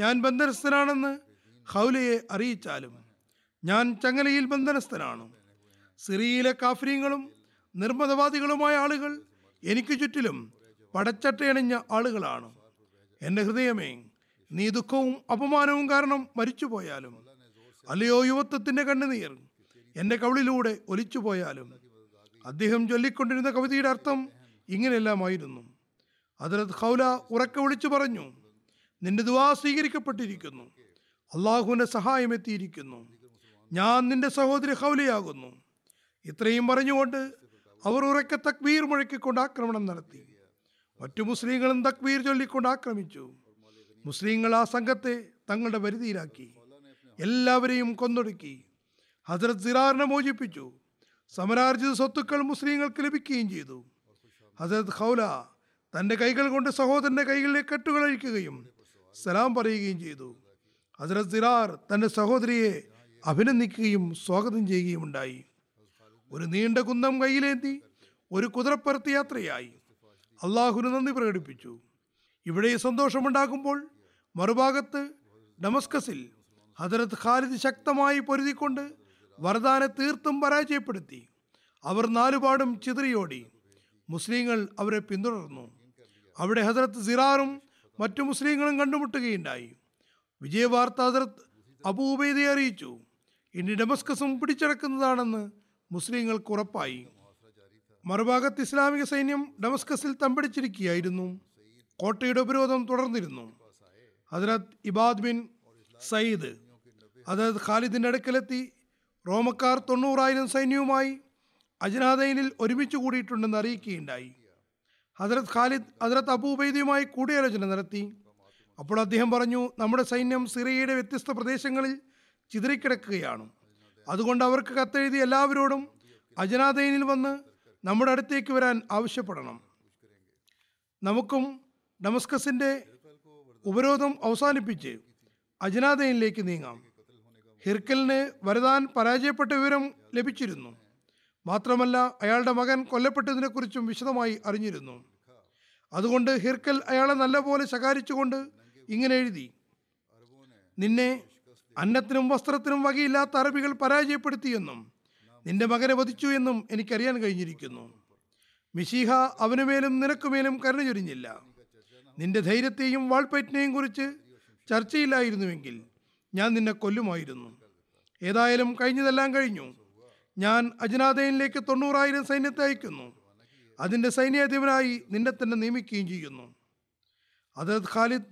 ഞാൻ ബന്ധനസ്ഥനാണെന്ന് ഹൗലയെ അറിയിച്ചാലും ഞാൻ ചങ്ങലയിൽ ബന്ധനസ്ഥനാണ്. സിറിയയിലെ കാഫര്യങ്ങളും നിർമ്മതവാദികളുമായ ആളുകൾ എനിക്ക് ചുറ്റിലും പടച്ചട്ടയണിഞ്ഞ ആളുകളാണ്. എൻ്റെ ഹൃദയമേ, നീ ദുഃഖവും അപമാനവും കാരണം മരിച്ചു പോയാലും, അല്ലയോ യുവത്വത്തിൻ്റെ കണ്ണുനീർ എൻ്റെ കവിളിലൂടെ ഒലിച്ചു പോയാലും. അദ്ദേഹം ചൊല്ലിക്കൊണ്ടിരുന്ന കവിതയുടെ അർത്ഥം ഇങ്ങനെയെല്ലാമായിരുന്നു. ഹദ്റത്ത് ഖൗല ഉറക്കെ വിളിച്ചു പറഞ്ഞു, നിന്റെ ദുആ സ്വീകരിക്കപ്പെട്ടിരിക്കുന്നു. അള്ളാഹുവിൻ്റെ സഹായം എത്തിയിരിക്കുന്നു. ഞാൻ നിന്റെ സഹോദരി ഖൗലയാകുന്നു. ഇത്രയും പറഞ്ഞുകൊണ്ട് അവർ ഉറക്കെ തക്ബീർ മുഴക്കിക്കൊണ്ട് ആക്രമണം നടത്തി. മറ്റു മുസ്ലിങ്ങളും തക്ബീർ ചൊല്ലിക്കൊണ്ട് ആക്രമിച്ചു. മുസ്ലിങ്ങൾ ആ സംഘത്തെ തങ്ങളുടെ പരിധിയിലാക്കി. എല്ലാവരെയും കൊന്നൊടുക്കി. ഹദ്റത്ത് സിറാറിനെ മോചിപ്പിച്ചു. സമരാർജിത സ്വത്തുക്കൾ മുസ്ലിങ്ങൾക്ക് ലഭിക്കുകയും ചെയ്തു. ഹദ്റത്ത് ഖൗല തൻ്റെ കൈകൾ കൊണ്ട് സഹോദരൻ്റെ കൈകളിലെ കെട്ടുകൾ അഴിക്കുകയും സലാം പറയുകയും ചെയ്തു. ഹദ്റത്ത് സിറാർ തൻ്റെ സഹോദരിയെ അഭിനന്ദിക്കുകയും സ്വാഗതം ചെയ്യുകയും ഉണ്ടായി. ഒരു നീണ്ട കുന്തം കയ്യിലേന്തി ഒരു കുതിരപ്പുറത്ത് യാത്രയായി അള്ളാഹുവിന് നന്ദി പ്രകടിപ്പിച്ചു. ഇവിടെ സന്തോഷമുണ്ടാകുമ്പോൾ മറുഭാഗത്ത് ഡമസ്കസിൽ ഹദ്റത്ത് ഖാലിദ് ശക്തമായി പൊരുതിക്കൊണ്ട് വറദാനെ തീർത്തും പരാജയപ്പെടുത്തി. അവർ 4 പാടും ചിതറിയോടി. മുസ്ലിങ്ങൾ അവരെ പിന്തുടർന്നു. അവിടെ ഹദ്റത്ത് സിറാറും മറ്റു മുസ്ലിങ്ങളും കണ്ടുമുട്ടുകയുണ്ടായി. വിജയവാർത്ത ഹദ്റത്ത് അബൂ ഉബൈദയെ അറിയിച്ചു. ഇനി ഡമസ്കസും പിടിച്ചടക്കുന്നതാണെന്ന് മുസ്ലിങ്ങൾക്ക് ഉറപ്പായി. മറുഭാഗത്ത് ഇസ്ലാമിക സൈന്യം ഡമസ്കസിൽ തമ്പടിച്ചിരിക്കുകയായിരുന്നു. കോട്ടയുടെ ഉപരോധം തുടർന്നിരുന്നു. ഹസ്രത്ത് ഇബാദ് ബിൻ സയ്യിദ് ഹസ്രത്ത് ഖാലിദിൻ്റെ അടുക്കലെത്തി റോമക്കാർ 90,000 സൈന്യവുമായി അജ്നാദൈനിൽ ഒരുമിച്ച് കൂടിയിട്ടുണ്ടെന്ന് അറിയിക്കുകയുണ്ടായി. ഹസ്രത്ത് ഖാലിദ് ഹസ്രത്ത് അബൂ ഉബൈദയുമായി കൂടിയാലോചന നടത്തി. അപ്പോൾ അദ്ദേഹം പറഞ്ഞു, നമ്മുടെ സൈന്യം സിറിയയുടെ വ്യത്യസ്ത പ്രദേശങ്ങളിൽ ചിതറിക്കിടക്കുകയാണ്. അതുകൊണ്ട് അവർക്ക് കത്തെഴുതി എല്ലാവരോടും അജ്നാദൈനിൽ വന്ന് നമ്മുടെ അടുത്തേക്ക് വരാൻ ആവശ്യപ്പെടണം. നമുക്കും ഡമസ്കസിൻ്റെ ഉപരോധം അവസാനിപ്പിച്ച് അജ്നാദൈനിലേക്ക് നീങ്ങാം. ഹിർക്കലിന് വരദാൻ പരാജയപ്പെട്ട വിവരം ലഭിച്ചിരുന്നു. മാത്രമല്ല അയാളുടെ മകൻ കൊല്ലപ്പെട്ടതിനെക്കുറിച്ചും വിശദമായി അറിഞ്ഞിരുന്നു. അതുകൊണ്ട് ഹിർക്കൽ അയാളെ നല്ലപോലെ ശകാരിച്ചുകൊണ്ട് ഇങ്ങനെ എഴുതി: നിന്നെ അന്നത്തിനും വസ്ത്രത്തിനും വകയില്ലാത്ത അറബികൾ പരാജയപ്പെടുത്തിയെന്നും നിന്റെ മകനെ വധിച്ചു എന്നും എനിക്കറിയാൻ കഴിഞ്ഞിരിക്കുന്നു. മിശീഹ അവനുമേലും നിനക്കുമേലും കരുണ ചൊരിഞ്ഞില്ല. നിന്റെ ധൈര്യത്തെയും വാൾപ്പയറ്റിനെയും കുറിച്ച് ചർച്ചയില്ലായിരുന്നുവെങ്കിൽ ഞാൻ നിന്നെ കൊല്ലുമായിരുന്നു. ഏതായാലും കഴിഞ്ഞതെല്ലാം കഴിഞ്ഞു. ഞാൻ അജ്നാദൈനിലേക്ക് 90,000 സൈന്യത്തെ അയക്കുന്നു. അതിൻ്റെ സൈന്യാധിപനായി നിന്നെ തന്നെ നിയമിക്കുകയും ചെയ്യുന്നു. ഹസ്രത്ത് ഖാലിദ്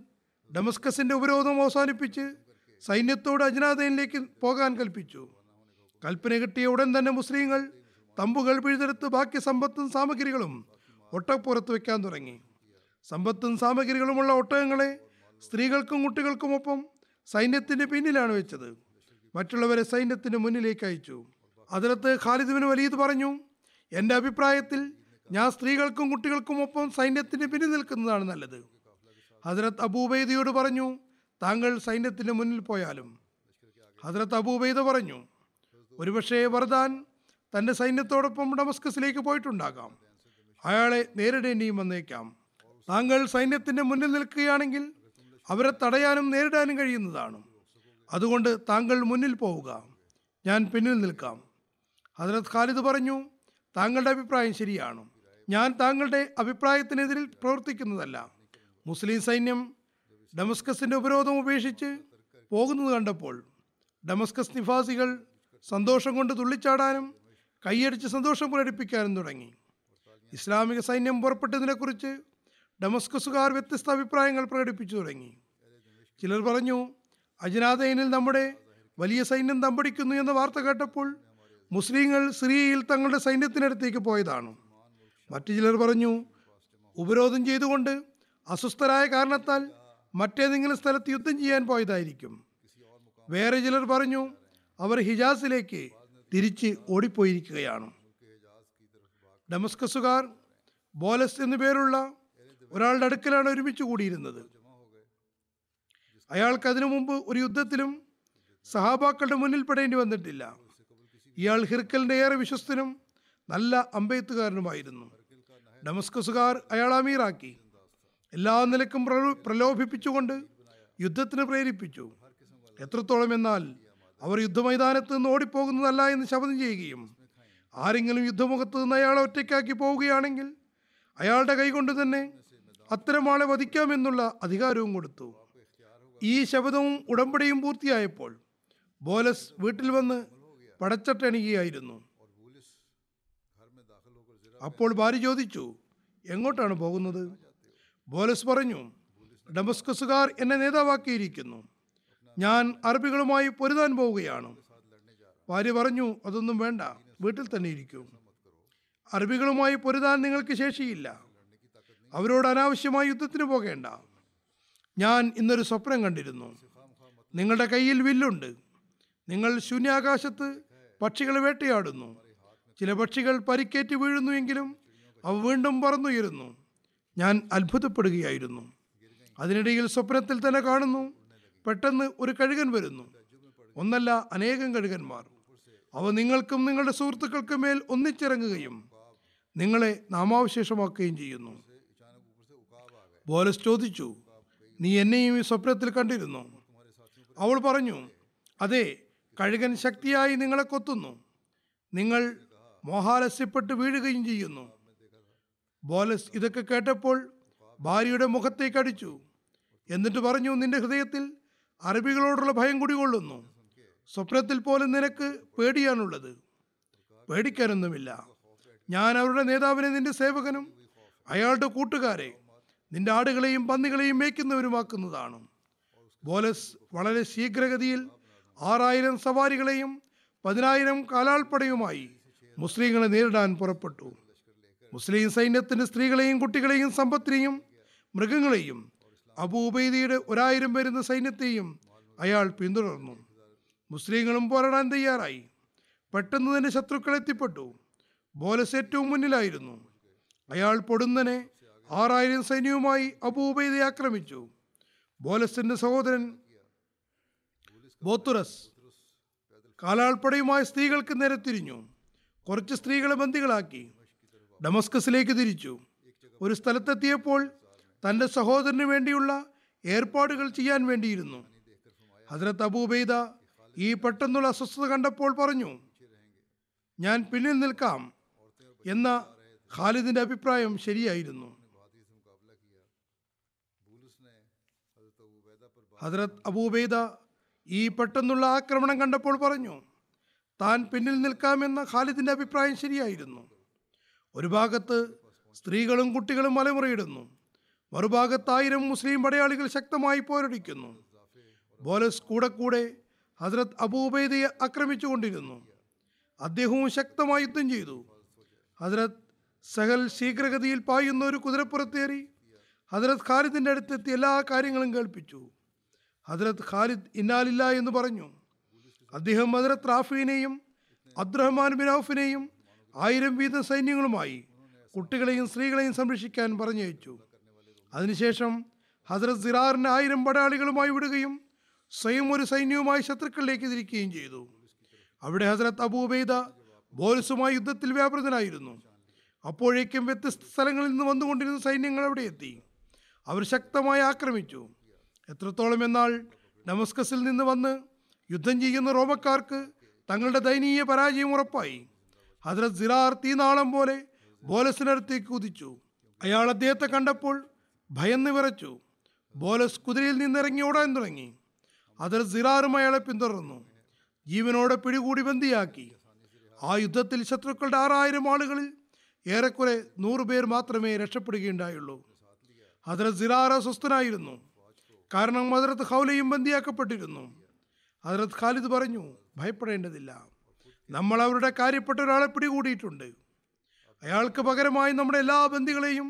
ഡമസ്കസിൻ്റെ ഉപരോധം അവസാനിപ്പിച്ച് സൈന്യത്തോട് അജ്നാദൈനിലേക്ക് പോകാൻ കൽപ്പിച്ചു. കൽപ്പന കിട്ടിയ ഉടൻ തന്നെ മുസ്ലിങ്ങൾ തമ്പുകൾ പിഴുതെടുത്ത് ബാക്കി സമ്പത്തും സാമഗ്രികളും ഒട്ടകപ്പുറത്ത് വയ്ക്കാൻ തുടങ്ങി. സമ്പത്തും സാമഗ്രികളുമുള്ള ഒട്ടകങ്ങളെ സ്ത്രീകൾക്കും കുട്ടികൾക്കുമൊപ്പം സൈന്യത്തിൻ്റെ പിന്നിലാണ് വെച്ചത്. മറ്റുള്ളവരെ സൈന്യത്തിൻ്റെ മുന്നിലേക്ക് അയച്ചു. ഹസ്രത്ത് ഖാലിദ് ബിൻ വലീദ് പറഞ്ഞു, എൻ്റെ അഭിപ്രായത്തിൽ ഞാൻ സ്ത്രീകൾക്കും കുട്ടികൾക്കുമൊപ്പം സൈന്യത്തിന് പിന്നിൽ നിൽക്കുന്നതാണ് നല്ലത്. ഹസ്രത്ത് അബൂ ഉബൈദയോട് പറഞ്ഞു, താങ്കൾ സൈന്യത്തിന് മുന്നിൽ പോയാലും. ഹസ്രത്ത് അബൂ ഉബൈദ പറഞ്ഞു, ഒരുപക്ഷേ വരദാൻ തൻ്റെ സൈന്യത്തോടൊപ്പം ഡമസ്കസിലേക്ക് പോയിട്ടുണ്ടാകാം. അയാളെ നേരിടേണ്ടിയും വന്നേക്കാം. താങ്കൾ സൈന്യത്തിൻ്റെ മുന്നിൽ നിൽക്കുകയാണെങ്കിൽ അവരെ തടയാനും നേരിടാനും കഴിയുന്നതാണ്. അതുകൊണ്ട് താങ്കൾ മുന്നിൽ പോവുക, ഞാൻ പിന്നിൽ നിൽക്കാം. ഹസ്രത്ത് ഖാലിദ് പറഞ്ഞു, താങ്കളുടെ അഭിപ്രായം ശരിയാണ്. ഞാൻ താങ്കളുടെ അഭിപ്രായത്തിനെതിരിൽ പ്രവർത്തിക്കുന്നതല്ല. മുസ്ലിം സൈന്യം ഡമസ്കസിൻ്റെ ഉപരോധം ഉപേക്ഷിച്ച് പോകുന്നത് കണ്ടപ്പോൾ ഡമസ്കസ് നിഫാസികൾ സന്തോഷം കൊണ്ട് തുള്ളിച്ചാടാനും കൈയടിച്ച് സന്തോഷം പ്രകടിപ്പിക്കാനും തുടങ്ങി. ഇസ്ലാമിക സൈന്യം പുറപ്പെട്ടതിനെക്കുറിച്ച് ഡമസ്കസുകാർ വ്യത്യസ്ത അഭിപ്രായങ്ങൾ പ്രകടിപ്പിച്ചു തുടങ്ങി. ചിലർ പറഞ്ഞു, അജ്നാദൈനിൽ നമ്മുടെ വലിയ സൈന്യം തമ്പടിക്കുന്നു എന്ന വാർത്ത കേട്ടപ്പോൾ മുസ്ലിങ്ങൾ സിറിയയിൽ തങ്ങളുടെ സൈന്യത്തിനടുത്തേക്ക് പോയതാണ്. മറ്റു ചിലർ പറഞ്ഞു, ഉപരോധം ചെയ്തുകൊണ്ട് അസ്വസ്ഥരായ കാരണത്താൽ മറ്റേതെങ്കിലും സ്ഥലത്ത് യുദ്ധം ചെയ്യാൻ പോയതായിരിക്കും. വേറെ ചിലർ പറഞ്ഞു, അവർ ഹിജാസിലേക്ക് തിരിച്ച് ഓടിപ്പോയിരിക്കുകയാണ്. ഡമസ്കസുകാർ ബോലസ് എന്നു പേരുള്ള ഒരാളുടെ അടുക്കലാണ് ഒരുമിച്ച് കൂടിയിരുന്നത്. അയാൾക്ക് അതിനു മുമ്പ് ഒരു യുദ്ധത്തിലും സഹാബാക്കളുടെ മുന്നിൽ പെടേണ്ടി വന്നിട്ടില്ല. ഇയാൾ ഹിർക്കലിൻ്റെ ഏറെ വിശ്വസ്തനും നല്ല അമ്പെയ്ത്തുകാരനുമായിരുന്നു. ഡമസ്കസുകാർ അയാൾ അമീറാക്കി എല്ലാ നിലക്കും പ്രലോഭിപ്പിച്ചുകൊണ്ട് യുദ്ധത്തിന് പ്രേരിപ്പിച്ചു. എത്രത്തോളം എന്നാൽ അവർ യുദ്ധമൈതാനത്ത് നിന്ന് ഓടിപ്പോകുന്നതല്ല എന്ന് ശപഥം ചെയ്യുകയും ആരെങ്കിലും യുദ്ധമുഖത്ത് നിന്ന് അയാളെ ഒറ്റയ്ക്കാക്കി പോവുകയാണെങ്കിൽ അയാളുടെ കൈകൊണ്ട് തന്നെ അത്തരം ആളെ വധിക്കാമെന്നുള്ള അധികാരവും കൊടുത്തു. ഈ ശപഥവും ഉടമ്പടിയും പൂർത്തിയായപ്പോൾ ബോലസ് വീട്ടിൽ വന്ന് പടച്ചട്ടണികയായിരുന്നു. അപ്പോൾ ഭാര്യ ചോദിച്ചു, എങ്ങോട്ടാണ് പോകുന്നത്? ബോലസ് പറഞ്ഞു, ഡമസ്കസുകാർ എന്നെ നേതാവാക്കിയിരിക്കുന്നു. ഞാൻ അറബികളുമായി പൊരുതാൻ പോവുകയാണ്. ഭാര്യ പറഞ്ഞു, അതൊന്നും വേണ്ട, വീട്ടിൽ തന്നെ ഇരിക്കൂ. അറബികളുമായി പൊരുതാൻ നിങ്ങൾക്ക് ശേഷിയില്ല. അവരോട് അനാവശ്യമായി യുദ്ധത്തിന് പോകേണ്ട. ഞാൻ ഇന്നൊരു സ്വപ്നം കണ്ടിരുന്നു. നിങ്ങളുടെ കയ്യിൽ വില്ലുണ്ട്. നിങ്ങൾ ശൂന്യാകാശത്ത് പക്ഷികളെ വേട്ടയാടുന്നു. ചില പക്ഷികൾ പരിക്കേറ്റ് വീഴുന്നുവെങ്കിലും അവ വീണ്ടും പറന്നുയരുന്നു. ഞാൻ അത്ഭുതപ്പെടുകയായിരുന്നു. അതിനിടയിൽ സ്വപ്നത്തിൽ തന്നെ കാണുന്നു, പെട്ടെന്ന് ഒരു കഴുകൻ വരുന്നു. ഒന്നല്ല, അനേകം കഴുകന്മാർ. അവ നിങ്ങൾക്കും നിങ്ങളുടെ സുഹൃത്തുക്കൾക്ക് മേൽ ഒന്നിച്ചിറങ്ങുകയും നിങ്ങളെ നാമാവശേഷമാക്കുകയും ചെയ്യുന്നു. ബോലസ് ചോദിച്ചു, നീ എന്നെയും ഈ സ്വപ്നത്തിൽ കണ്ടിരുന്നു? അവൾ പറഞ്ഞു, അതെ, കഴുകൻ ശക്തിയായി നിങ്ങളെ കൊത്തുന്നു. നിങ്ങൾ മോഹാലസ്യപ്പെട്ട് വീഴുകയും ചെയ്യുന്നു. ബോലസ് ഇതൊക്കെ കേട്ടപ്പോൾ ഭാര്യയുടെ മുഖത്തേക്ക് അടിച്ചു. എന്നിട്ട് പറഞ്ഞു, നിന്റെ ഹൃദയത്തിൽ അറബികളോടുള്ള ഭയം കുടികൊള്ളുന്നു. സ്വപ്നത്തിൽ പോലും നിനക്ക് പേടിയാണുള്ളത്. പേടിക്കാനൊന്നുമില്ല. ഞാൻ അവരുടെ നേതാവിനെ നിന്റെ സേവകനും അയാളുടെ കൂട്ടുകാരെ നിന്റെ ആടുകളെയും പന്നികളെയും മേയ്ക്കുന്നവരുമാക്കുന്നതാണ്. ബോലസ് വളരെ ശീഘ്രഗതിയിൽ 6000 സവാരികളെയും 10000 കാലാൾപ്പടയുമായി മുസ്ലിങ്ങളെ നേരിടാൻ പുറപ്പെട്ടു. മുസ്ലിം സൈന്യത്തിൻ്റെ സ്ത്രീകളെയും കുട്ടികളെയും സമ്പത്തിനെയും മൃഗങ്ങളെയും അബൂ ഉബൈദയുടെ 1000 വരുന്ന സൈന്യത്തെയും അയാൾ പിന്തുടർന്നു. മുസ്ലിങ്ങളും പോരാടാൻ തയ്യാറായി. പെട്ടെന്ന് തന്നെ ശത്രുക്കൾ എത്തിപ്പെട്ടു. ബോലസ് ഏറ്റവും മുന്നിലായിരുന്നു. അയാൾ പൊടുന്നനെ 6000 സൈന്യവുമായി അബൂ ഉബൈദയെ ആക്രമിച്ചു. ബോലസിന്റെ സഹോദരൻ ബോത്തുറസ് കാലാൾപ്പടയുമായ സ്ത്രീകൾക്ക് നേരെ തിരിഞ്ഞു. കുറച്ച് സ്ത്രീകളെ ബന്ദികളാക്കി ഡമസ്കസിലേക്ക് തിരിച്ചു. ഒരു സ്ഥലത്തെത്തിയപ്പോൾ തൻ്റെ സഹോദരന് വേണ്ടിയുള്ള ഏർപ്പാടുകൾ ചെയ്യാൻ വേണ്ടിയിരുന്നു. ഹസ്രത്ത് അബൂ ഉബൈദ ഈ പെട്ടെന്നുള്ള അസ്വസ്ഥത കണ്ടപ്പോൾ പറഞ്ഞു, ഞാൻ പിന്നിൽ നിൽക്കാം എന്ന ഖാലിദിൻ്റെ അഭിപ്രായം ശരിയായിരുന്നു. ഹസ്രത്ത് അബൂ ഉബൈദ ഈ പെട്ടെന്നുള്ള ആക്രമണം കണ്ടപ്പോൾ പറഞ്ഞു, താൻ പിന്നിൽ നിൽക്കാമെന്ന ഖാലിദിൻ്റെ അഭിപ്രായം ശരിയായിരുന്നു. ഒരു ഭാഗത്ത് സ്ത്രീകളും കുട്ടികളും മലമുറയിടുന്നു, മറുഭാഗത്ത് 1000 മുസ്ലിം പടയാളികൾ ശക്തമായി പോരടിക്കുന്നു. ബോലസ് കൂടെ കൂടെ ഹസ്രത്ത് അബൂ ഉബൈദയെ ആക്രമിച്ചുകൊണ്ടിരുന്നു. അദ്ദേഹവും ശക്തമായി യുദ്ധം ചെയ്തു. ഹസ്രത്ത് സഹൽ ശീഘ്രഗതിയിൽ പായുന്ന ഒരു കുതിരപ്പുറത്തേറി ഹസ്രത്ത് ഖാലിദിൻ്റെ അടുത്തെത്തി എല്ലാ കാര്യങ്ങളും കേൾപ്പിച്ചു. ഹസ്രത്ത് ഖാലിദ് ഇന്നാലില്ല എന്ന് പറഞ്ഞു. അദ്ദേഹം ഹസ്രത്ത് റാഫിനെയും അബ്ദുറഹ്മാൻ ബിൻ ഔഫിനെയും 1000 വീതം സൈന്യങ്ങളുമായി കുട്ടികളെയും സ്ത്രീകളെയും സംരക്ഷിക്കാൻ പറഞ്ഞയച്ചു. അതിനുശേഷം ഹസ്രത്ത് സിറാറിനെ 1000 പടയാളികളുമായി വിടുകയും സ്വയം ഒരു സൈന്യവുമായി ശത്രുക്കളിലേക്ക് തിരിക്കുകയും ചെയ്തു. അവിടെ ഹസ്രത്ത് അബൂ ഉബൈദ ബോലസുമായി യുദ്ധത്തിൽ വ്യാപൃതനായിരുന്നു. അപ്പോഴേക്കും വ്യത്യസ്ത സ്ഥലങ്ങളിൽ നിന്ന് വന്നുകൊണ്ടിരുന്ന സൈന്യങ്ങൾ അവിടെ എത്തി. അവർ ശക്തമായി ആക്രമിച്ചു. എത്രത്തോളം എന്നാൽ ഡമസ്കസിൽ നിന്ന് വന്ന് യുദ്ധം ചെയ്യുന്ന റോമക്കാർക്ക് തങ്ങളുടെ ദയനീയ പരാജയം ഉറപ്പായി. ഹസ്രത്ത് സിറാർ തീനാളം പോലെ ബോലസിനടുത്തേക്ക് കുതിച്ചു. അയാൾ അദ്ദേഹത്തെ കണ്ടപ്പോൾ ഭയന്ന് വിറച്ചു. ബോലസ് കുതിരയിൽ നിന്നിറങ്ങി ഓടാൻ തുടങ്ങി. ഹസ്രത്ത് സിറാറും അയാളെ പിന്തുടർന്നു ജീവനോടെ പിടികൂടി ബന്ദിയാക്കി. ആ യുദ്ധത്തിൽ ശത്രുക്കളുടെ 6000 ആളുകളിൽ ഏറെക്കുറെ 100 പേർ മാത്രമേ രക്ഷപ്പെടുകയുണ്ടായുള്ളൂ. ഹസ്രത്ത് സിറാർ അസ്വസ്ഥനായിരുന്നു, കാരണം ഹസ്രത്ത് ഖൗലയും ബന്ദിയാക്കപ്പെട്ടിരുന്നു. ഹസ്രത്ത് ഖാലിദ് പറഞ്ഞു, ഭയപ്പെടേണ്ടതില്ല, നമ്മൾ അവരുടെ കാര്യപ്പെട്ട ഒരാളെ പിടികൂടിയിട്ടുണ്ട്. അയാൾക്ക് പകരമായി നമ്മുടെ എല്ലാ ബന്ദികളെയും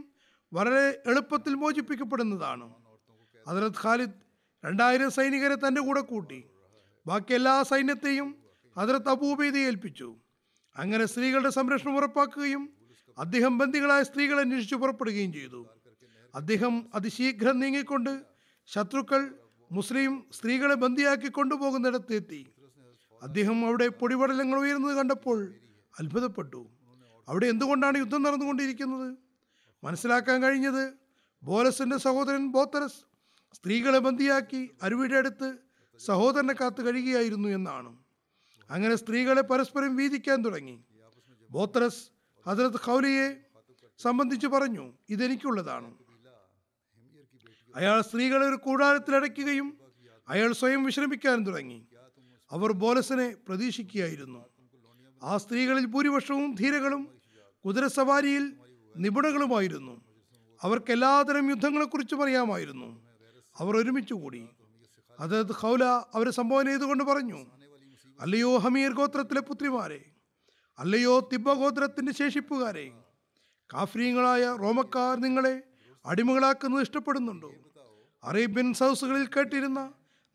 വളരെ എളുപ്പത്തിൽ മോചിപ്പിക്കപ്പെടുന്നതാണ്. ഹസ്രത്ത് ഖാലിദ് 2000 സൈനികരെ തൻ്റെ കൂടെ കൂട്ടി. ബാക്കി എല്ലാ സൈന്യത്തെയും ഹസ്രത്ത് അബൂ ഉബൈദയെ ഏൽപ്പിച്ചു. അങ്ങനെ സ്ത്രീകളുടെ സംരക്ഷണം ഉറപ്പാക്കുകയും അദ്ദേഹം ബന്ദികളായ സ്ത്രീകളെ അന്വേഷിച്ച് പുറപ്പെടുകയും ചെയ്തു. അദ്ദേഹം അതിശീഘ്രം നീങ്ങിക്കൊണ്ട് ശത്രുക്കൾ മുസ്ലിം സ്ത്രീകളെ ബന്ദിയാക്കി കൊണ്ടുപോകുന്നിടത്തെത്തി. അദ്ദേഹം അവിടെ പൊടിപടലങ്ങൾ ഉയരുന്നത് കണ്ടപ്പോൾ അത്ഭുതപ്പെട്ടു. അവിടെ എന്തുകൊണ്ടാണ് യുദ്ധം നടന്നുകൊണ്ടിരിക്കുന്നത് മനസ്സിലാക്കാൻ കഴിഞ്ഞത് ബോലസിൻ്റെ സഹോദരൻ ബോത്തറസ് സ്ത്രീകളെ ബന്ദിയാക്കി അരുവിയുടെ അടുത്ത് സഹോദരനെ കാത്ത് കഴിയുകയായിരുന്നു എന്നാണ്. അങ്ങനെ സ്ത്രീകളെ പരസ്പരം വീതിക്കാൻ തുടങ്ങി. ബോത്തറസ് ഹസ്രത്ത് ഖൗലയെ സംബന്ധിച്ച് പറഞ്ഞു, ഇതെനിക്കുള്ളതാണ്. അയാൾ സ്ത്രീകളെ ഒരു കൂടാരത്തിലടയ്ക്കുകയും അയാൾ സ്വയം വിശ്രമിക്കാൻ തുടങ്ങി. അവർ ബോലസിനെ പ്രതീക്ഷിക്കുകയായിരുന്നു. ആ സ്ത്രീകളിൽ ഭൂരിപക്ഷവും ധീരകളും കുതിരസവാരിയിൽ നിപുണകളുമായിരുന്നു. അവർക്ക് എല്ലാതരം യുദ്ധങ്ങളെക്കുറിച്ചും അറിയാമായിരുന്നു. അവർ ഒരുമിച്ച് കൂടി. ഹസ്രത്ത് ഖൗല അവരെ സംബോധന ചെയ്തുകൊണ്ട് പറഞ്ഞു, അല്ലയോ ഹമീർ ഗോത്രത്തിലെ പുത്രിമാരെ, അല്ലയോ തിബ്ബ ഗോത്രത്തിൻ്റെ ശേഷിപ്പുകാരെ, കാഫ്രീങ്ങളായ റോമക്കാർ നിങ്ങളെ അടിമകളാക്കുന്നത് ഇഷ്ടപ്പെടുന്നുണ്ടോ? അറേബ്യൻ സൗസുകളിൽ കേട്ടിരുന്ന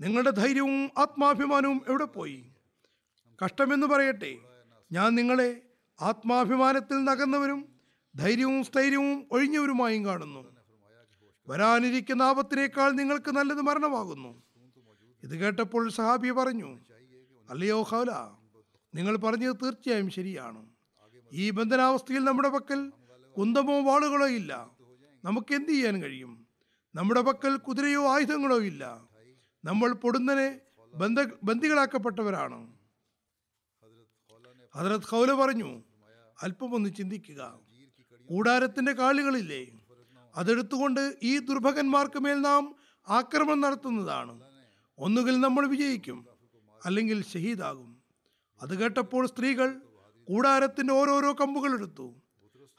നിങ്ങളുടെ ധൈര്യവും ആത്മാഭിമാനവും എവിടെ പോയി? കഷ്ടമെന്ന് പറയട്ടെ, ഞാൻ നിങ്ങളെ ആത്മാഭിമാനത്തിൽ നകന്നവരും ധൈര്യവും സ്ഥൈര്യവും ഒഴിഞ്ഞവരുമായും കാണുന്നു. വരാനിരിക്കുന്ന ആപത്തിനേക്കാൾ നിങ്ങൾക്ക് നല്ലത് മരണമാകുന്നു. ഇത് കേട്ടപ്പോൾ സഹാബി പറഞ്ഞു, അല്ലയോ ഖൗല, നിങ്ങൾ പറഞ്ഞത് തീർച്ചയായും ശരിയാണ്. ഈ ബന്ധനാവസ്ഥയിൽ നമ്മുടെ പക്കൽ കുന്തമോ വാളുകളോ ഇല്ല. നമുക്ക് എന്ത് ചെയ്യാൻ കഴിയും? നമ്മുടെ പക്കൽ കുതിരയോ ആയുധങ്ങളോ ഇല്ല. നമ്മൾ പൊടുന്നനെ ബന്ദികളാക്കപ്പെട്ടവരാണ്. ഹസ്രത്ത് ഖൗല പറഞ്ഞു, അല്പമൊന്ന് ചിന്തിക്കുക. കൂടാരത്തിൻ്റെ കാലുകളില്ലേ, അതെടുത്തുകൊണ്ട് ഈ ദുർഭകന്മാർക്ക് മേൽ നാം ആക്രമണം നടത്തുന്നതാണ്. ഒന്നുകിൽ നമ്മൾ വിജയിക്കും, അല്ലെങ്കിൽ ഷഹീദാകും. അത് കേട്ടപ്പോൾ സ്ത്രീകൾ കൂടാരത്തിൻ്റെ ഓരോരോ കമ്പുകളെടുത്തു.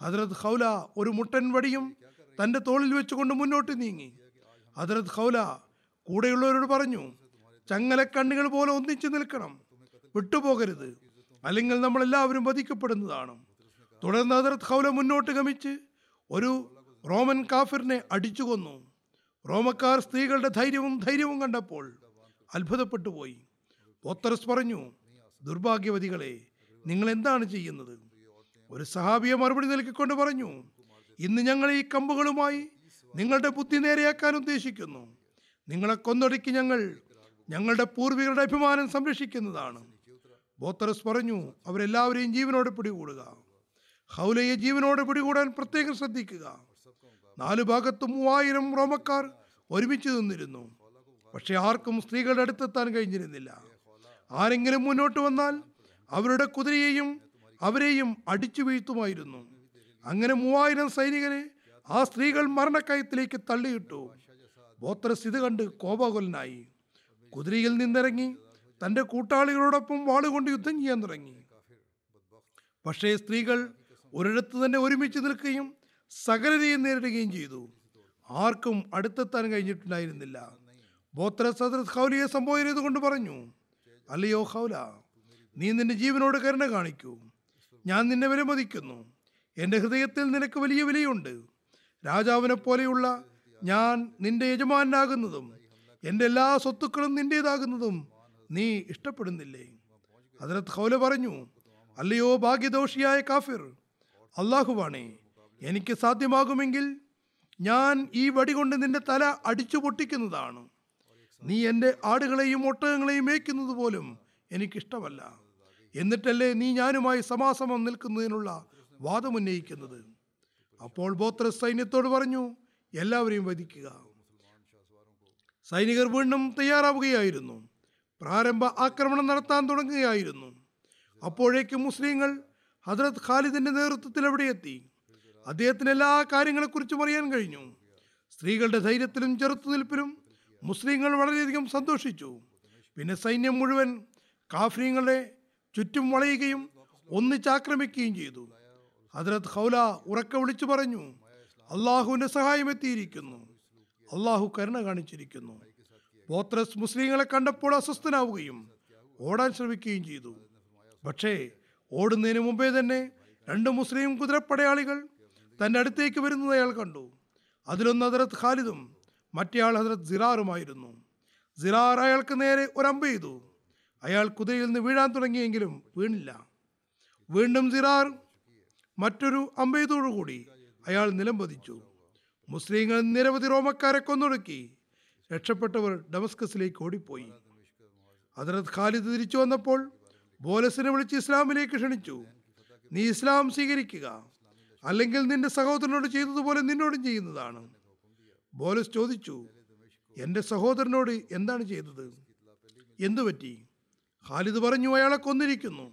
ഹദ്രത്ത് ഖൗല ഒരു മുട്ടൻ വടിയും തൻ്റെ തോളിൽ വെച്ചുകൊണ്ട് മുന്നോട്ട് നീങ്ങി. ഹദ്രത്ത് ഖൗല കൂടെയുള്ളവരോട് പറഞ്ഞു, ചങ്ങലക്കണ്ണികൾ പോലെ ഒന്നിച്ചു നിൽക്കണം, വിട്ടുപോകരുത്, അല്ലെങ്കിൽ നമ്മളെല്ലാവരും വധിക്കപ്പെടുന്നതാണ്. തുടർന്ന് ഹദ്രത്ത് ഖൗല മുന്നോട്ട് ഗമിച്ച് ഒരു റോമൻ കാഫിറിനെ അടിച്ചു കൊന്നു. റോമക്കാർ സ്ത്രീകളുടെ ധൈര്യവും കണ്ടപ്പോൾ അത്ഭുതപ്പെട്ടു പോയി. പോത്തറസ് പറഞ്ഞു, ദുർഭാഗ്യവതികളെ, നിങ്ങൾ എന്താണ് ചെയ്യുന്നത്? ഒരു സഹാബിയെ മറുപടി നൽകിക്കൊണ്ട് പറഞ്ഞു, ഇന്ന് ഞങ്ങൾ ഈ കമ്പുകളുമായി നിങ്ങളുടെ ബുദ്ധി നേരെയാക്കാൻ ഉദ്ദേശിക്കുന്നു. നിങ്ങളെ കൊന്നൊടുക്കി ഞങ്ങളുടെ പൂർവികരുടെ അഭിമാനം സംരക്ഷിക്കുന്നതാണ്. പോത്തറസ് പറഞ്ഞു, അവരെല്ലാവരെയും ജീവനോടെ പിടികൂടുക. ഹൗലയെ ജീവനോടെ പിടികൂടാൻ പ്രത്യേകം ശ്രദ്ധിക്കുക. 4 ഭാഗത്തും 3000 റോമക്കാർ ഒരുമിച്ച് നിന്നിരുന്നു. പക്ഷെ ആർക്കും സ്ത്രീകളുടെ അടുത്തെത്താൻ കഴിഞ്ഞിരുന്നില്ല. ആരെങ്കിലും മുന്നോട്ട് വന്നാൽ അവരുടെ കുതിരയെയും അവരെയും അടിച്ചു വീഴ്ത്തുമായിരുന്നു. അങ്ങനെ 3000 സൈനികരെ ആ സ്ത്രീകൾ മരണക്കയത്തിലേക്ക് തള്ളിയിട്ടു. ബോത്രസ് ഇത് കണ്ട് കോപാകുലനായി കുതിരയിൽ നിന്നിറങ്ങി തൻ്റെ കൂട്ടാളികളോടൊപ്പം വാളുകൊണ്ട് യുദ്ധം ചെയ്യാൻ തുടങ്ങി. പക്ഷേ സ്ത്രീകൾ ഒരിടത്ത് തന്നെ ഒരുമിച്ച് നിൽക്കുകയും സകലരെയും നേരിടുകയും ചെയ്തു. ആർക്കും അടുത്തെത്താൻ കഴിഞ്ഞിട്ടുണ്ടായിരുന്നില്ല. ബോത്രസ് ഹദ്രത്ത് ഖൗലയെ സംബോധന കൊണ്ട് പറഞ്ഞു, അല്ലയോ ഖൗല, നീ നിന്റെ ജീവനോട് കരുണ കാണിക്കൂ. ഞാൻ നിന്നെ വിലമതിക്കുന്നു. എൻ്റെ ഹൃദയത്തിൽ നിനക്ക് വലിയ വിലയുണ്ട്. രാജാവിനെ പോലെയുള്ള ഞാൻ നിന്റെ യജമാനാകുന്നതും എൻ്റെ എല്ലാ സ്വത്തുക്കളും നിൻ്റേതാകുന്നതും നീ ഇഷ്ടപ്പെടുന്നില്ലേ? ഹദ്രത്ത് ഖൗല പറഞ്ഞു, അല്ലയോ ഭാഗ്യദോഷിയായ കാഫിർ, അള്ളാഹുവാണേ, എനിക്ക് സാധ്യമാകുമെങ്കിൽ ഞാൻ ഈ വടികൊണ്ട് നിന്റെ തല അടിച്ചു പൊട്ടിക്കുന്നതാണ്. നീ എൻ്റെ ആടുകളെയും ഒട്ടകങ്ങളെയും മേയ്ക്കുന്നത് പോലും എനിക്കിഷ്ടമല്ല. എന്നിട്ടല്ലേ നീ ഞാനുമായി സമാസമം നിൽക്കുന്നതിനുള്ള വാദമുന്നയിക്കുന്നത്. അപ്പോൾ ബോത്രസ് സൈന്യത്തോട് പറഞ്ഞു, എല്ലാവരെയും വധിക്കുക. സൈനികർ വീണ്ടും തയ്യാറാവുകയായിരുന്നു. പ്രാരംഭ ആക്രമണം നടത്താൻ തുടങ്ങുകയായിരുന്നു. അപ്പോഴേക്കും മുസ്ലിങ്ങൾ ഹദ്രത്ത് ഖാലിദിൻ്റെ നേതൃത്വത്തിൽ എവിടെയെത്തി. അദ്ദേഹത്തിന് എല്ലാ കാര്യങ്ങളെക്കുറിച്ചും അറിയാൻ കഴിഞ്ഞു. സ്ത്രീകളുടെ ധൈര്യത്തിലും ചെറുത്തുനിൽപ്പിലും മുസ്ലിങ്ങൾ വളരെയധികം സന്തോഷിച്ചു. പിന്നെ സൈന്യം മുഴുവൻ കാഫ്രീങ്ങളെ ചുറ്റും വളയുകയും ഒന്നിച്ചാക്രമിക്കുകയും ചെയ്തു. ഹദ്രത്ത് ഖൗല ഉറക്കെ വിളിച്ചു പറഞ്ഞു, അള്ളാഹുവിൻ്റെ സഹായം എത്തിയിരിക്കുന്നു. അള്ളാഹു കരുണ കാണിച്ചിരിക്കുന്നു. ബോത്രസ് മുസ്ലിങ്ങളെ കണ്ടപ്പോൾ അസ്വസ്ഥനാവുകയും ഓടാൻ ശ്രമിക്കുകയും ചെയ്തു. പക്ഷേ ഓടുന്നതിന് മുമ്പേ തന്നെ 2 മുസ്ലിം കുതിരപ്പടയാളികൾ തൻ്റെ അടുത്തേക്ക് വരുന്നത് അയാൾ കണ്ടു. അതിലൊന്ന് ഹദ്രത്ത് ഖാലിദും മറ്റേയാൾ ഹദ്രത്ത് സിറാറുമായിരുന്നു. സിറാർ അയാൾക്ക് നേരെ ഒരമ്പ് ചെയ്തു. അയാൾ കുതിരയിൽ നിന്ന് വീഴാൻ തുടങ്ങിയെങ്കിലും വീണില്ല. വീണ്ടും സിറാർ മറ്റൊരു അമ്പെയ്തോടുകൂടി അയാൾ നിലംപതിച്ചു. മുസ്ലിങ്ങൾ നിരവധി റോമക്കാരെ കൊന്നൊടുക്കി. രക്ഷപ്പെട്ടവർ ഡമസ്കസിലേക്ക് ഓടിപ്പോയി. ഹദ്രത്ത് ഖാലിദ് തിരിച്ചു വന്നപ്പോൾ ബോലസിനെ വിളിച്ച് ഇസ്ലാമിലേക്ക് ക്ഷണിച്ചു. നീ ഇസ്ലാം സ്വീകരിക്കുക, അല്ലെങ്കിൽ നിന്റെ സഹോദരനോട് ചെയ്തതുപോലെ നിന്നോടും ചെയ്യുന്നതാണ്. ബോലസ് ചോദിച്ചു, എൻ്റെ സഹോദരനോട് എന്താണ് ചെയ്തത്? എന്തുപറ്റി? ഖാലിദ് പറഞ്ഞു, അയാളെ കൊന്നിരിക്കുന്നു.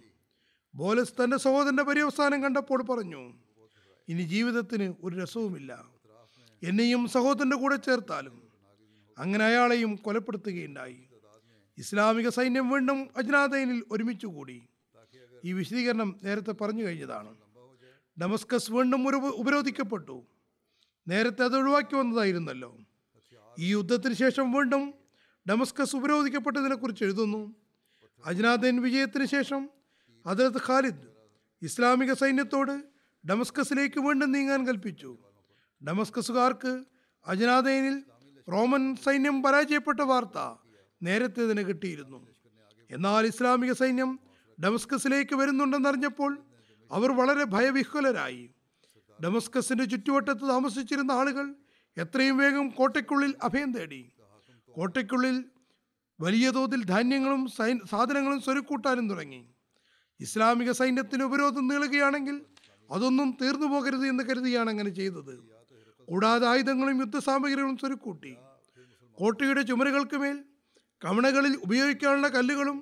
ബോലസ് തൻ്റെ സഹോദരൻ്റെ പര്യവസാനം കണ്ടപ്പോൾ പറഞ്ഞു, ഇനി ജീവിതത്തിന് ഒരു രസവുമില്ല, എന്നെയും സഹോദരൻ്റെ കൂടെ ചേർത്താലും. അങ്ങനെ അയാളെയും കൊലപ്പെടുത്തുകയുണ്ടായി. ഇസ്ലാമിക സൈന്യം വീണ്ടും അജ്നാദൈനിൽ ഒരുമിച്ചു കൂടി. ഈ വിശദീകരണം നേരത്തെ പറഞ്ഞു കഴിഞ്ഞതാണ്. ഡമസ്കസ് വീണ്ടും ഉപരോധിക്കപ്പെട്ടു. നേരത്തെ അത് ഒഴിവാക്കി വന്നതായിരുന്നല്ലോ. ഈ യുദ്ധത്തിന് ശേഷം വീണ്ടും ഡമസ്കസ് ഉപരോധിക്കപ്പെട്ടതിനെക്കുറിച്ച് എഴുതുന്നു. അജ്നാദൈൻ വിജയത്തിന് ശേഷം ഹദ്രത്ത് ഖാലിദ് ഇസ്ലാമിക സൈന്യത്തോട് ഡമസ്കസിലേക്ക് വീണ്ടും നീങ്ങാൻ കൽപ്പിച്ചു. ഡമസ്കസുകാർക്ക് അജ്നാദൈനിൽ റോമൻ സൈന്യം പരാജയപ്പെട്ട വാർത്ത നേരത്തെ തന്നെ കിട്ടിയിരുന്നു. എന്നാൽ ഇസ്ലാമിക സൈന്യം ഡമസ്കസിലേക്ക് വരുന്നുണ്ടെന്നറിഞ്ഞപ്പോൾ അവർ വളരെ ഭയവിഹ്വലരായി. ഡമസ്കസിൻ്റെ ചുറ്റുവട്ടത്ത് താമസിച്ചിരുന്ന ആളുകൾ എത്രയും വേഗം കോട്ടയ്ക്കുള്ളിൽ അഭയം തേടി. കോട്ടയ്ക്കുള്ളിൽ വലിയ തോതിൽ ധാന്യങ്ങളും സാധനങ്ങളും സ്വരുക്കൂട്ടാനും തുടങ്ങി. ഇസ്ലാമിക സൈന്യത്തിന് ഉപരോധം നീളുകയാണെങ്കിൽ അതൊന്നും തീർന്നു പോകരുത് എന്ന് കരുതിയാണ് അങ്ങനെ ചെയ്തത്. കൂടാതെ ആയുധങ്ങളും യുദ്ധസാമഗ്രികളും സ്വരുക്കൂട്ടി. കോട്ടയുടെ ചുമരുകൾക്ക് മേൽ കവണകളിൽ ഉപയോഗിക്കാനുള്ള കല്ലുകളും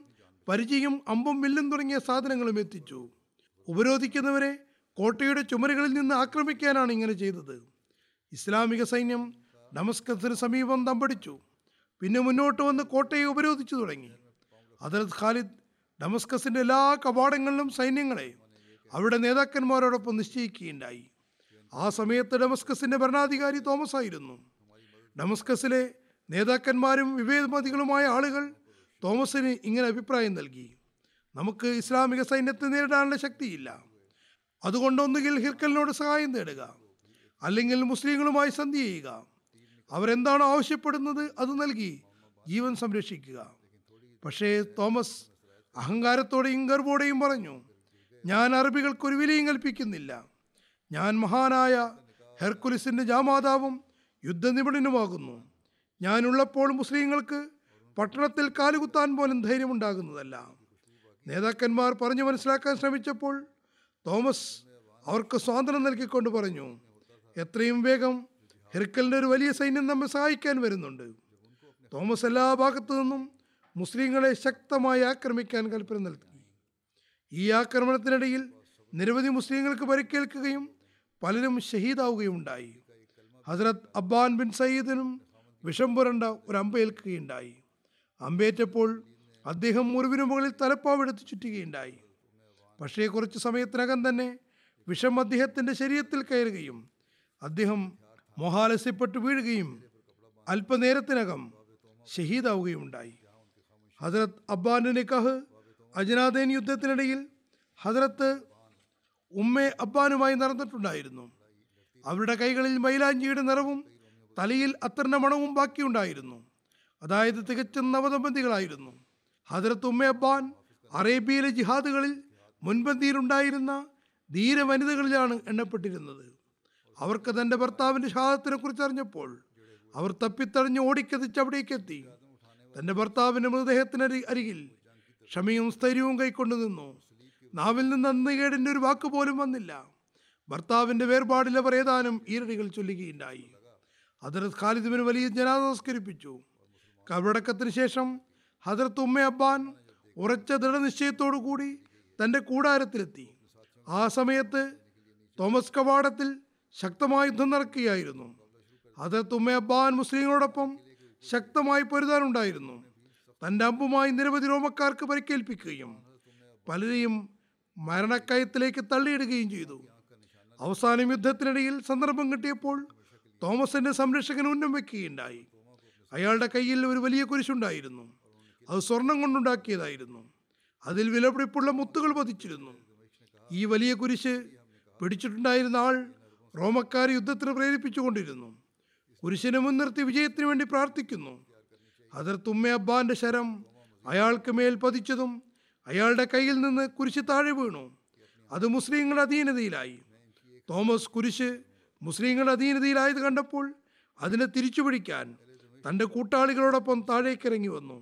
പരിചയും അമ്പും വില്ലും തുടങ്ങിയ സാധനങ്ങളും എത്തിച്ചു. ഉപരോധിക്കുന്നവരെ കോട്ടയുടെ ചുമരുകളിൽ നിന്ന് ആക്രമിക്കാനാണ് ഇങ്ങനെ ചെയ്തത്. ഇസ്ലാമിക സൈന്യം ഡമസ്കസിന് സമീപം തമ്പടിച്ചു. പിന്നെ മുന്നോട്ട് വന്ന് കോട്ടയെ ഉപരോധിച്ചു തുടങ്ങി. ഹദരത്ത് ഖാലിദ് ഡമസ്കസിൻ്റെ എല്ലാ കവാടങ്ങളിലും സൈന്യങ്ങളെ അവരുടെ നേതാക്കന്മാരോടൊപ്പം നിശ്ചയിക്കുകയുണ്ടായി. ആ സമയത്ത് ഡമസ്കസിൻ്റെ ഭരണാധികാരി തോമസ് ആയിരുന്നു. ഡമസ്കസിലെ നേതാക്കന്മാരും വിവേകമതികളുമായ ആളുകൾ തോമസിന് ഇങ്ങനെ അഭിപ്രായം നൽകി: നമുക്ക് ഇസ്ലാമിക സൈന്യത്തെ നേരിടാനുള്ള ശക്തിയില്ല, അതുകൊണ്ടൊന്നുകിൽ ഹിർക്കലിനോട് സഹായം തേടുക, അല്ലെങ്കിൽ മുസ്ലിങ്ങളുമായി സന്ധി ചെയ്യുക, അവരെന്താണോ ആവശ്യപ്പെടുന്നത് അത് നൽകി ജീവൻ സംരക്ഷിക്കുക. പക്ഷേ തോമസ് അഹങ്കാരത്തോടെയും ഗർവോടെയും പറഞ്ഞു: ഞാൻ അറബികൾക്കൊരു വിലയും കൽപ്പിക്കുന്നില്ല, ഞാൻ മഹാനായ ഹെർക്കുലിസിൻ്റെ ജാമാതാവും യുദ്ധനിപുണനുമാകുന്നു, ഞാനുള്ളപ്പോൾ മുസ്ലിങ്ങൾക്ക് പട്ടണത്തിൽ കാലുകുത്താൻ പോലും ധൈര്യമുണ്ടാകുന്നതല്ല. നേതാക്കന്മാർ പറഞ്ഞു മനസ്സിലാക്കാൻ ശ്രമിച്ചപ്പോൾ തോമസ് അവർക്ക് സ്വാതന്ത്ര്യം നൽകിക്കൊണ്ട് പറഞ്ഞു: എത്രയും വേഗം ഹെർക്കലിൻ്റെ ഒരു വലിയ സൈന്യം നമ്മെ സഹായിക്കാൻ വരുന്നുണ്ട്. തോമസ് എല്ലാ ഭാഗത്തു നിന്നും മുസ്ലിങ്ങളെ ശക്തമായി ആക്രമിക്കാൻ കൽപ്പന നൽകി. ഈ ആക്രമണത്തിനിടയിൽ നിരവധി മുസ്ലിങ്ങൾക്ക് പരിക്കേൽക്കുകയും പലരും ഷഹീദാവുകയും ഉണ്ടായി. ഹസ്രത്ത് അബ്ബാൻ ബിൻ സയ്യിദിനും വിഷം പുരണ്ട ഒരു അമ്പേൽക്കുകയുണ്ടായി. അമ്പേറ്റപ്പോൾ അദ്ദേഹം മുറിവിനു മുകളിൽ തലപ്പാവെടുത്ത് ചുറ്റുകയുണ്ടായി. പക്ഷേ കുറച്ച് സമയത്തിനകം തന്നെ വിഷം അദ്ദേഹത്തിൻ്റെ ശരീരത്തിൽ കയറുകയും അദ്ദേഹം മോഹാലസ്യപ്പെട്ടു വീഴുകയും അല്പനേരത്തിനകം ഷഹീദാവുകയും ഉണ്ടായി. ഹസ്രത്ത് അബ്ബാൻ്റെ നിക്കാഹ് അജ്നാദേൻ യുദ്ധത്തിനിടയിൽ ഹസ്രത്ത് ഉമ്മേ അബ്ബാനുമായി നടന്നിട്ടുണ്ടായിരുന്നു. അവരുടെ കൈകളിൽ മൈലാഞ്ചിയുടെ നിറവും തലയിൽ അത്തറിൻ്റെ മണവും ബാക്കിയുണ്ടായിരുന്നു. അതായത് തികച്ചും നവദമ്പതികളായിരുന്നു. ഹസ്രത്ത് ഉമ്മേ അബ്ബാൻ അറേബ്യയിലെ ജിഹാദുകളിൽ മുൻപന്തിയിലുണ്ടായിരുന്ന ധീരവനിതകളിലാണ് എണ്ണപ്പെട്ടിരുന്നത്. അവർക്ക് തൻ്റെ ഭർത്താവിൻ്റെ ഷഹാദത്തിനെ കുറിച്ച് അറിഞ്ഞപ്പോൾ അവർ തപ്പിത്തടഞ്ഞ് ഓടിക്കത്തിച്ച് അവിടേക്കെത്തി തൻ്റെ ഭർത്താവിൻ്റെ മൃതദേഹത്തിന് അരികിൽ ക്ഷമയും സ്ഥൈര്യവും കൈക്കൊണ്ടു നിന്നു. നാവിൽ നിന്ന് അന്നുകേടിൻ്റെ ഒരു വാക്ക് പോലും വന്നില്ല. ഭർത്താവിൻ്റെ വേർപാടിൽ അവർ ഏതാനും ഈരടികൾ ചൊല്ലുകയുണ്ടായി. ഹദരത്ത് ഖാലിദിന് വലിയ ജനാസ നമസ്കരിപ്പിച്ചു. കബറടക്കത്തിന് ശേഷം ഹദരത്ത് ഉമ്മേ അബ്ബാൻ ഉറച്ച ദൃഢനിശ്ചയത്തോടു കൂടി തൻ്റെ കൂടാരത്തിലെത്തി. ആ സമയത്ത് തോമസ് കവാടത്തിൽ ശക്തമായ യുദ്ധം നടക്കുകയായിരുന്നു. ഹദരത്ത് ഉമ്മേ അബ്ബാൻ മുസ്ലിങ്ങളോടൊപ്പം ശക്തമായി പൊരുതാനുണ്ടായിരുന്നു. തൻ്റെ അമ്പുമായി നിരവധി റോമക്കാർക്ക് പരിക്കേൽപ്പിക്കുകയും പലരെയും മരണക്കയത്തിലേക്ക് തള്ളിയിടുകയും ചെയ്തു. അവസാന യുദ്ധത്തിനിടയിൽ സന്ദർഭം കിട്ടിയപ്പോൾ തോമസിൻ്റെ സംരക്ഷകൻ ഉന്നം വയ്ക്കുകയുണ്ടായി. അയാളുടെ കയ്യിൽ ഒരു വലിയ കുരിശുണ്ടായിരുന്നു. അത് സ്വർണം കൊണ്ടുണ്ടാക്കിയതായിരുന്നു. അതിൽ വിലപിടിപ്പുള്ള മുത്തുകൾ പതിച്ചിരുന്നു. ഈ വലിയ കുരിശ് പിടിച്ചിട്ടുണ്ടായിരുന്ന ആൾ റോമക്കാരെ യുദ്ധത്തിന് പ്രേരിപ്പിച്ചുകൊണ്ടിരുന്നു. കുരിശിനെ മുൻനിർത്തി വിജയത്തിന് വേണ്ടി പ്രാർത്ഥിക്കുന്നു. ഹദരത്ത് ഉമ്മേ അബ്ബാൻ്റെ ശരം അയാൾക്ക് മേൽ പതിച്ചതും അയാളുടെ കയ്യിൽ നിന്ന് കുരിശ് താഴെ വീണു. അത് മുസ്ലിങ്ങളുടെ അധീനതയിലായി. തോമസ് കുരിശ് മുസ്ലിങ്ങളുടെ അധീനതയിലായത് കണ്ടപ്പോൾ അതിനെ തിരിച്ചുപിടിക്കാൻ തൻ്റെ കൂട്ടാളികളോടൊപ്പം താഴേക്കിറങ്ങി വന്നു.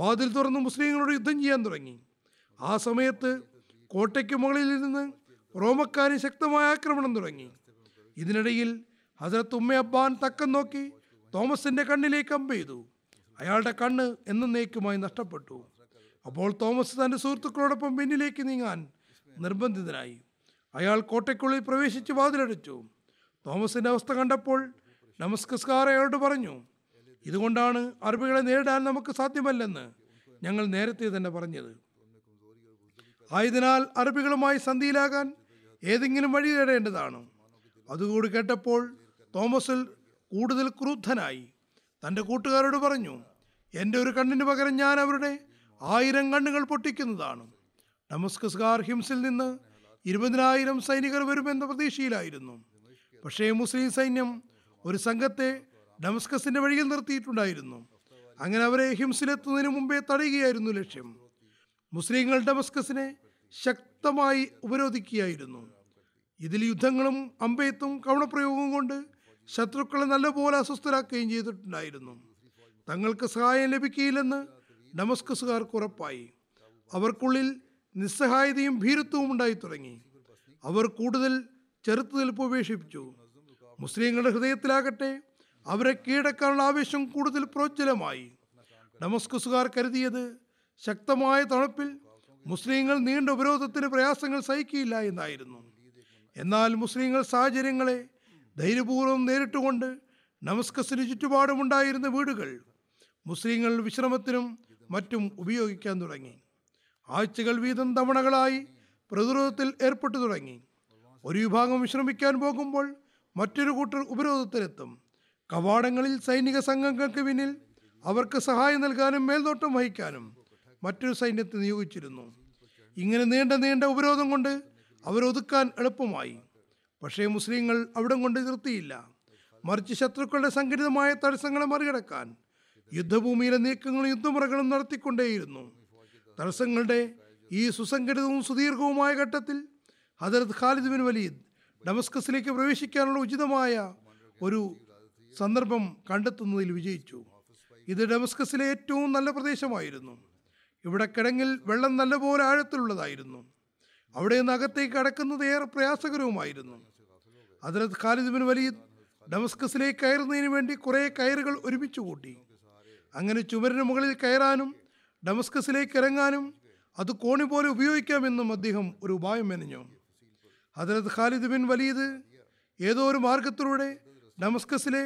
വാതിൽ തുറന്ന് മുസ്ലിങ്ങളോട് യുദ്ധം ചെയ്യാൻ തുടങ്ങി. ആ സമയത്ത് കോട്ടയ്ക്ക് മുകളിൽ നിന്ന് റോമക്കാരെ ശക്തമായ ആക്രമണം തുടങ്ങി. ഇതിനിടയിൽ ഹദരത്ത് ഉമ്മേ അബ്ബാൻ തക്കം നോക്കി തോമസിൻ്റെ കണ്ണിലേക്ക് അമ്പെയ്തു. അയാളുടെ കണ്ണ് എന്നേക്കുമായി നഷ്ടപ്പെട്ടു. അപ്പോൾ തോമസ് തൻ്റെ സുഹൃത്തുക്കളോടൊപ്പം പിന്നിലേക്ക് നീങ്ങാൻ നിർബന്ധിതനായി. അയാൾ കോട്ടയ്ക്കുള്ളിൽ പ്രവേശിച്ച് വാതിലടച്ചു. തോമസിൻ്റെ അവസ്ഥ കണ്ടപ്പോൾ ഡമസ്കസ്കാർ അയാളോട് പറഞ്ഞു: ഇതുകൊണ്ടാണ് അറബികളെ നേരിടാൻ നമുക്ക് സാധ്യമല്ലെന്ന് ഞങ്ങൾ നേരത്തെ തന്നെ പറഞ്ഞത്. ആയതിനാൽ അറബികളുമായി സന്ധിയിലാകാൻ ഏതെങ്കിലും വഴി തേടേണ്ടതാണ്. അതുകൂടി കേട്ടപ്പോൾ തോമസിൽ കൂടുതൽ ക്രൂദ്ധനായി. തൻ്റെ കൂട്ടുകാരോട് പറഞ്ഞു: എൻ്റെ ഒരു കണ്ണിന് പകരം ഞാൻ അവരുടെ 1000 കണ്ണുകൾ പൊട്ടിക്കുന്നതാണ്. ഡമസ്കസ്കാർ ഹിംസിൽ നിന്ന് 20,000 സൈനികർ വരുമെന്ന പ്രതീക്ഷയിലായിരുന്നു. പക്ഷേ മുസ്ലിം സൈന്യം ഒരു സംഘത്തെ ഡമസ്കസിൻ്റെ വഴിയിൽ നിർത്തിയിട്ടുണ്ടായിരുന്നു. അങ്ങനെ അവരെ ഹിംസിലെത്തുന്നതിന് മുമ്പേ തടയുകയായിരുന്നു ലക്ഷ്യം. മുസ്ലിങ്ങൾ ഡമസ്കസിനെ ശക്തമായി ഉപരോധിക്കുകയായിരുന്നു. ഇതിൽ യുദ്ധങ്ങളും അമ്പെയ്ത്തും കവണപ്രയോഗവും കൊണ്ട് ശത്രുക്കളെ നല്ലപോലെ അസ്വസ്ഥരാക്കുകയും ചെയ്തിട്ടുണ്ടായിരുന്നു. തങ്ങൾക്ക് സഹായം ലഭിക്കുകയില്ലെന്ന് ഡമസ്കസുകാർക്ക് ഉറപ്പായി. അവർക്കുള്ളിൽ നിസ്സഹായതയും ഭീരുത്വവും ഉണ്ടായി തുടങ്ങി. അവർ കൂടുതൽ ചെറുത്തുനിൽപ്പ് ഉപേക്ഷിപ്പിച്ചു. മുസ്ലിങ്ങളുടെ ഹൃദയത്തിലാകട്ടെ അവരെ കീഴടക്കാനുള്ള ആവേശം കൂടുതൽ പ്രോജ്വലമായി. ഡമസ്കസുകാർ കരുതിയത് ശക്തമായ തണുപ്പിൽ മുസ്ലിങ്ങൾ നീണ്ട ഉപരോധത്തിന് പ്രയാസങ്ങൾ സഹിക്കില്ല എന്നായിരുന്നു. എന്നാൽ മുസ്ലിങ്ങൾ സാഹചര്യങ്ങളെ ധൈര്യപൂർവ്വം നേരിട്ടുകൊണ്ട് ഡമസ്കസിന് ചുറ്റുപാടുമുണ്ടായിരുന്ന വീടുകൾ മുസ്ലിങ്ങൾ വിശ്രമത്തിനും മറ്റും ഉപയോഗിക്കാൻ തുടങ്ങി. ആഴ്ചകൾ വീതം തവണകളായി പ്രതിരോധത്തിൽ ഏർപ്പെട്ടു തുടങ്ങി. ഒരു വിഭാഗം വിശ്രമിക്കാൻ പോകുമ്പോൾ മറ്റൊരു കൂട്ടർ ഉപരോധത്തിലെത്തും. കവാടങ്ങളിൽ സൈനിക സംഘങ്ങൾക്ക് പിന്നിൽ അവർക്ക് സഹായം നൽകാനും മേൽനോട്ടം വഹിക്കാനും മറ്റൊരു സൈന്യത്തെ നിയോഗിച്ചിരുന്നു. ഇങ്ങനെ നീണ്ട നീണ്ട ഉപരോധം കൊണ്ട് അവരൊതുക്കാൻ എളുപ്പമായി. പക്ഷേ മുസ്ലിങ്ങൾ അവിടം കൊണ്ട് നിർത്തിയില്ല. മറിച്ച് ശത്രുക്കളുടെ സംഘടിതമായ തടസ്സങ്ങളെ മറികടക്കാൻ യുദ്ധഭൂമിയിലെ നീക്കങ്ങളും യുദ്ധമുറകളും നടത്തിക്കൊണ്ടേയിരുന്നു. തടസ്സങ്ങളുടെ ഈ സുസംഘടിതവും സുദീർഘവുമായ ഘട്ടത്തിൽ ഹദരത്ത് ഖാലിദ് ബിൻ വലീദ് ഡമസ്കസിലേക്ക് പ്രവേശിക്കാനുള്ള ഉചിതമായ ഒരു സന്ദർഭം കണ്ടെത്തുന്നതിൽ വിജയിച്ചു. ഇത് ഡമസ്കസിലെ ഏറ്റവും നല്ല പ്രദേശമായിരുന്നു. ഇവിടെ കിടങ്ങിൽ വെള്ളം നല്ലപോലെ ആഴത്തിലുള്ളതായിരുന്നു. അവിടെ നിന്ന് അകത്തേക്ക് കടക്കുന്നത് ഏറെ പ്രയാസകരവുമായിരുന്നു. ഹദരത്ത് ഖാലിദ് ബിൻ വലീദ് ഡമസ്കസിലേക്ക് കയറുന്നതിന് വേണ്ടി കുറേ കയറുകൾ ഒരുമിച്ച് കൂട്ടി. അങ്ങനെ ചുമരിന് മുകളിൽ കയറാനും ഡമസ്കസിലേക്ക് ഇറങ്ങാനും അത് കോണി പോലെ ഉപയോഗിക്കാമെന്നും അദ്ദേഹം ഒരു ഉപായം മെനഞ്ഞു. ഹദരത്ത് ഖാലിദ് ബിൻ വലീദ് ഏതോ ഒരു മാർഗത്തിലൂടെ ഡമസ്കസിലെ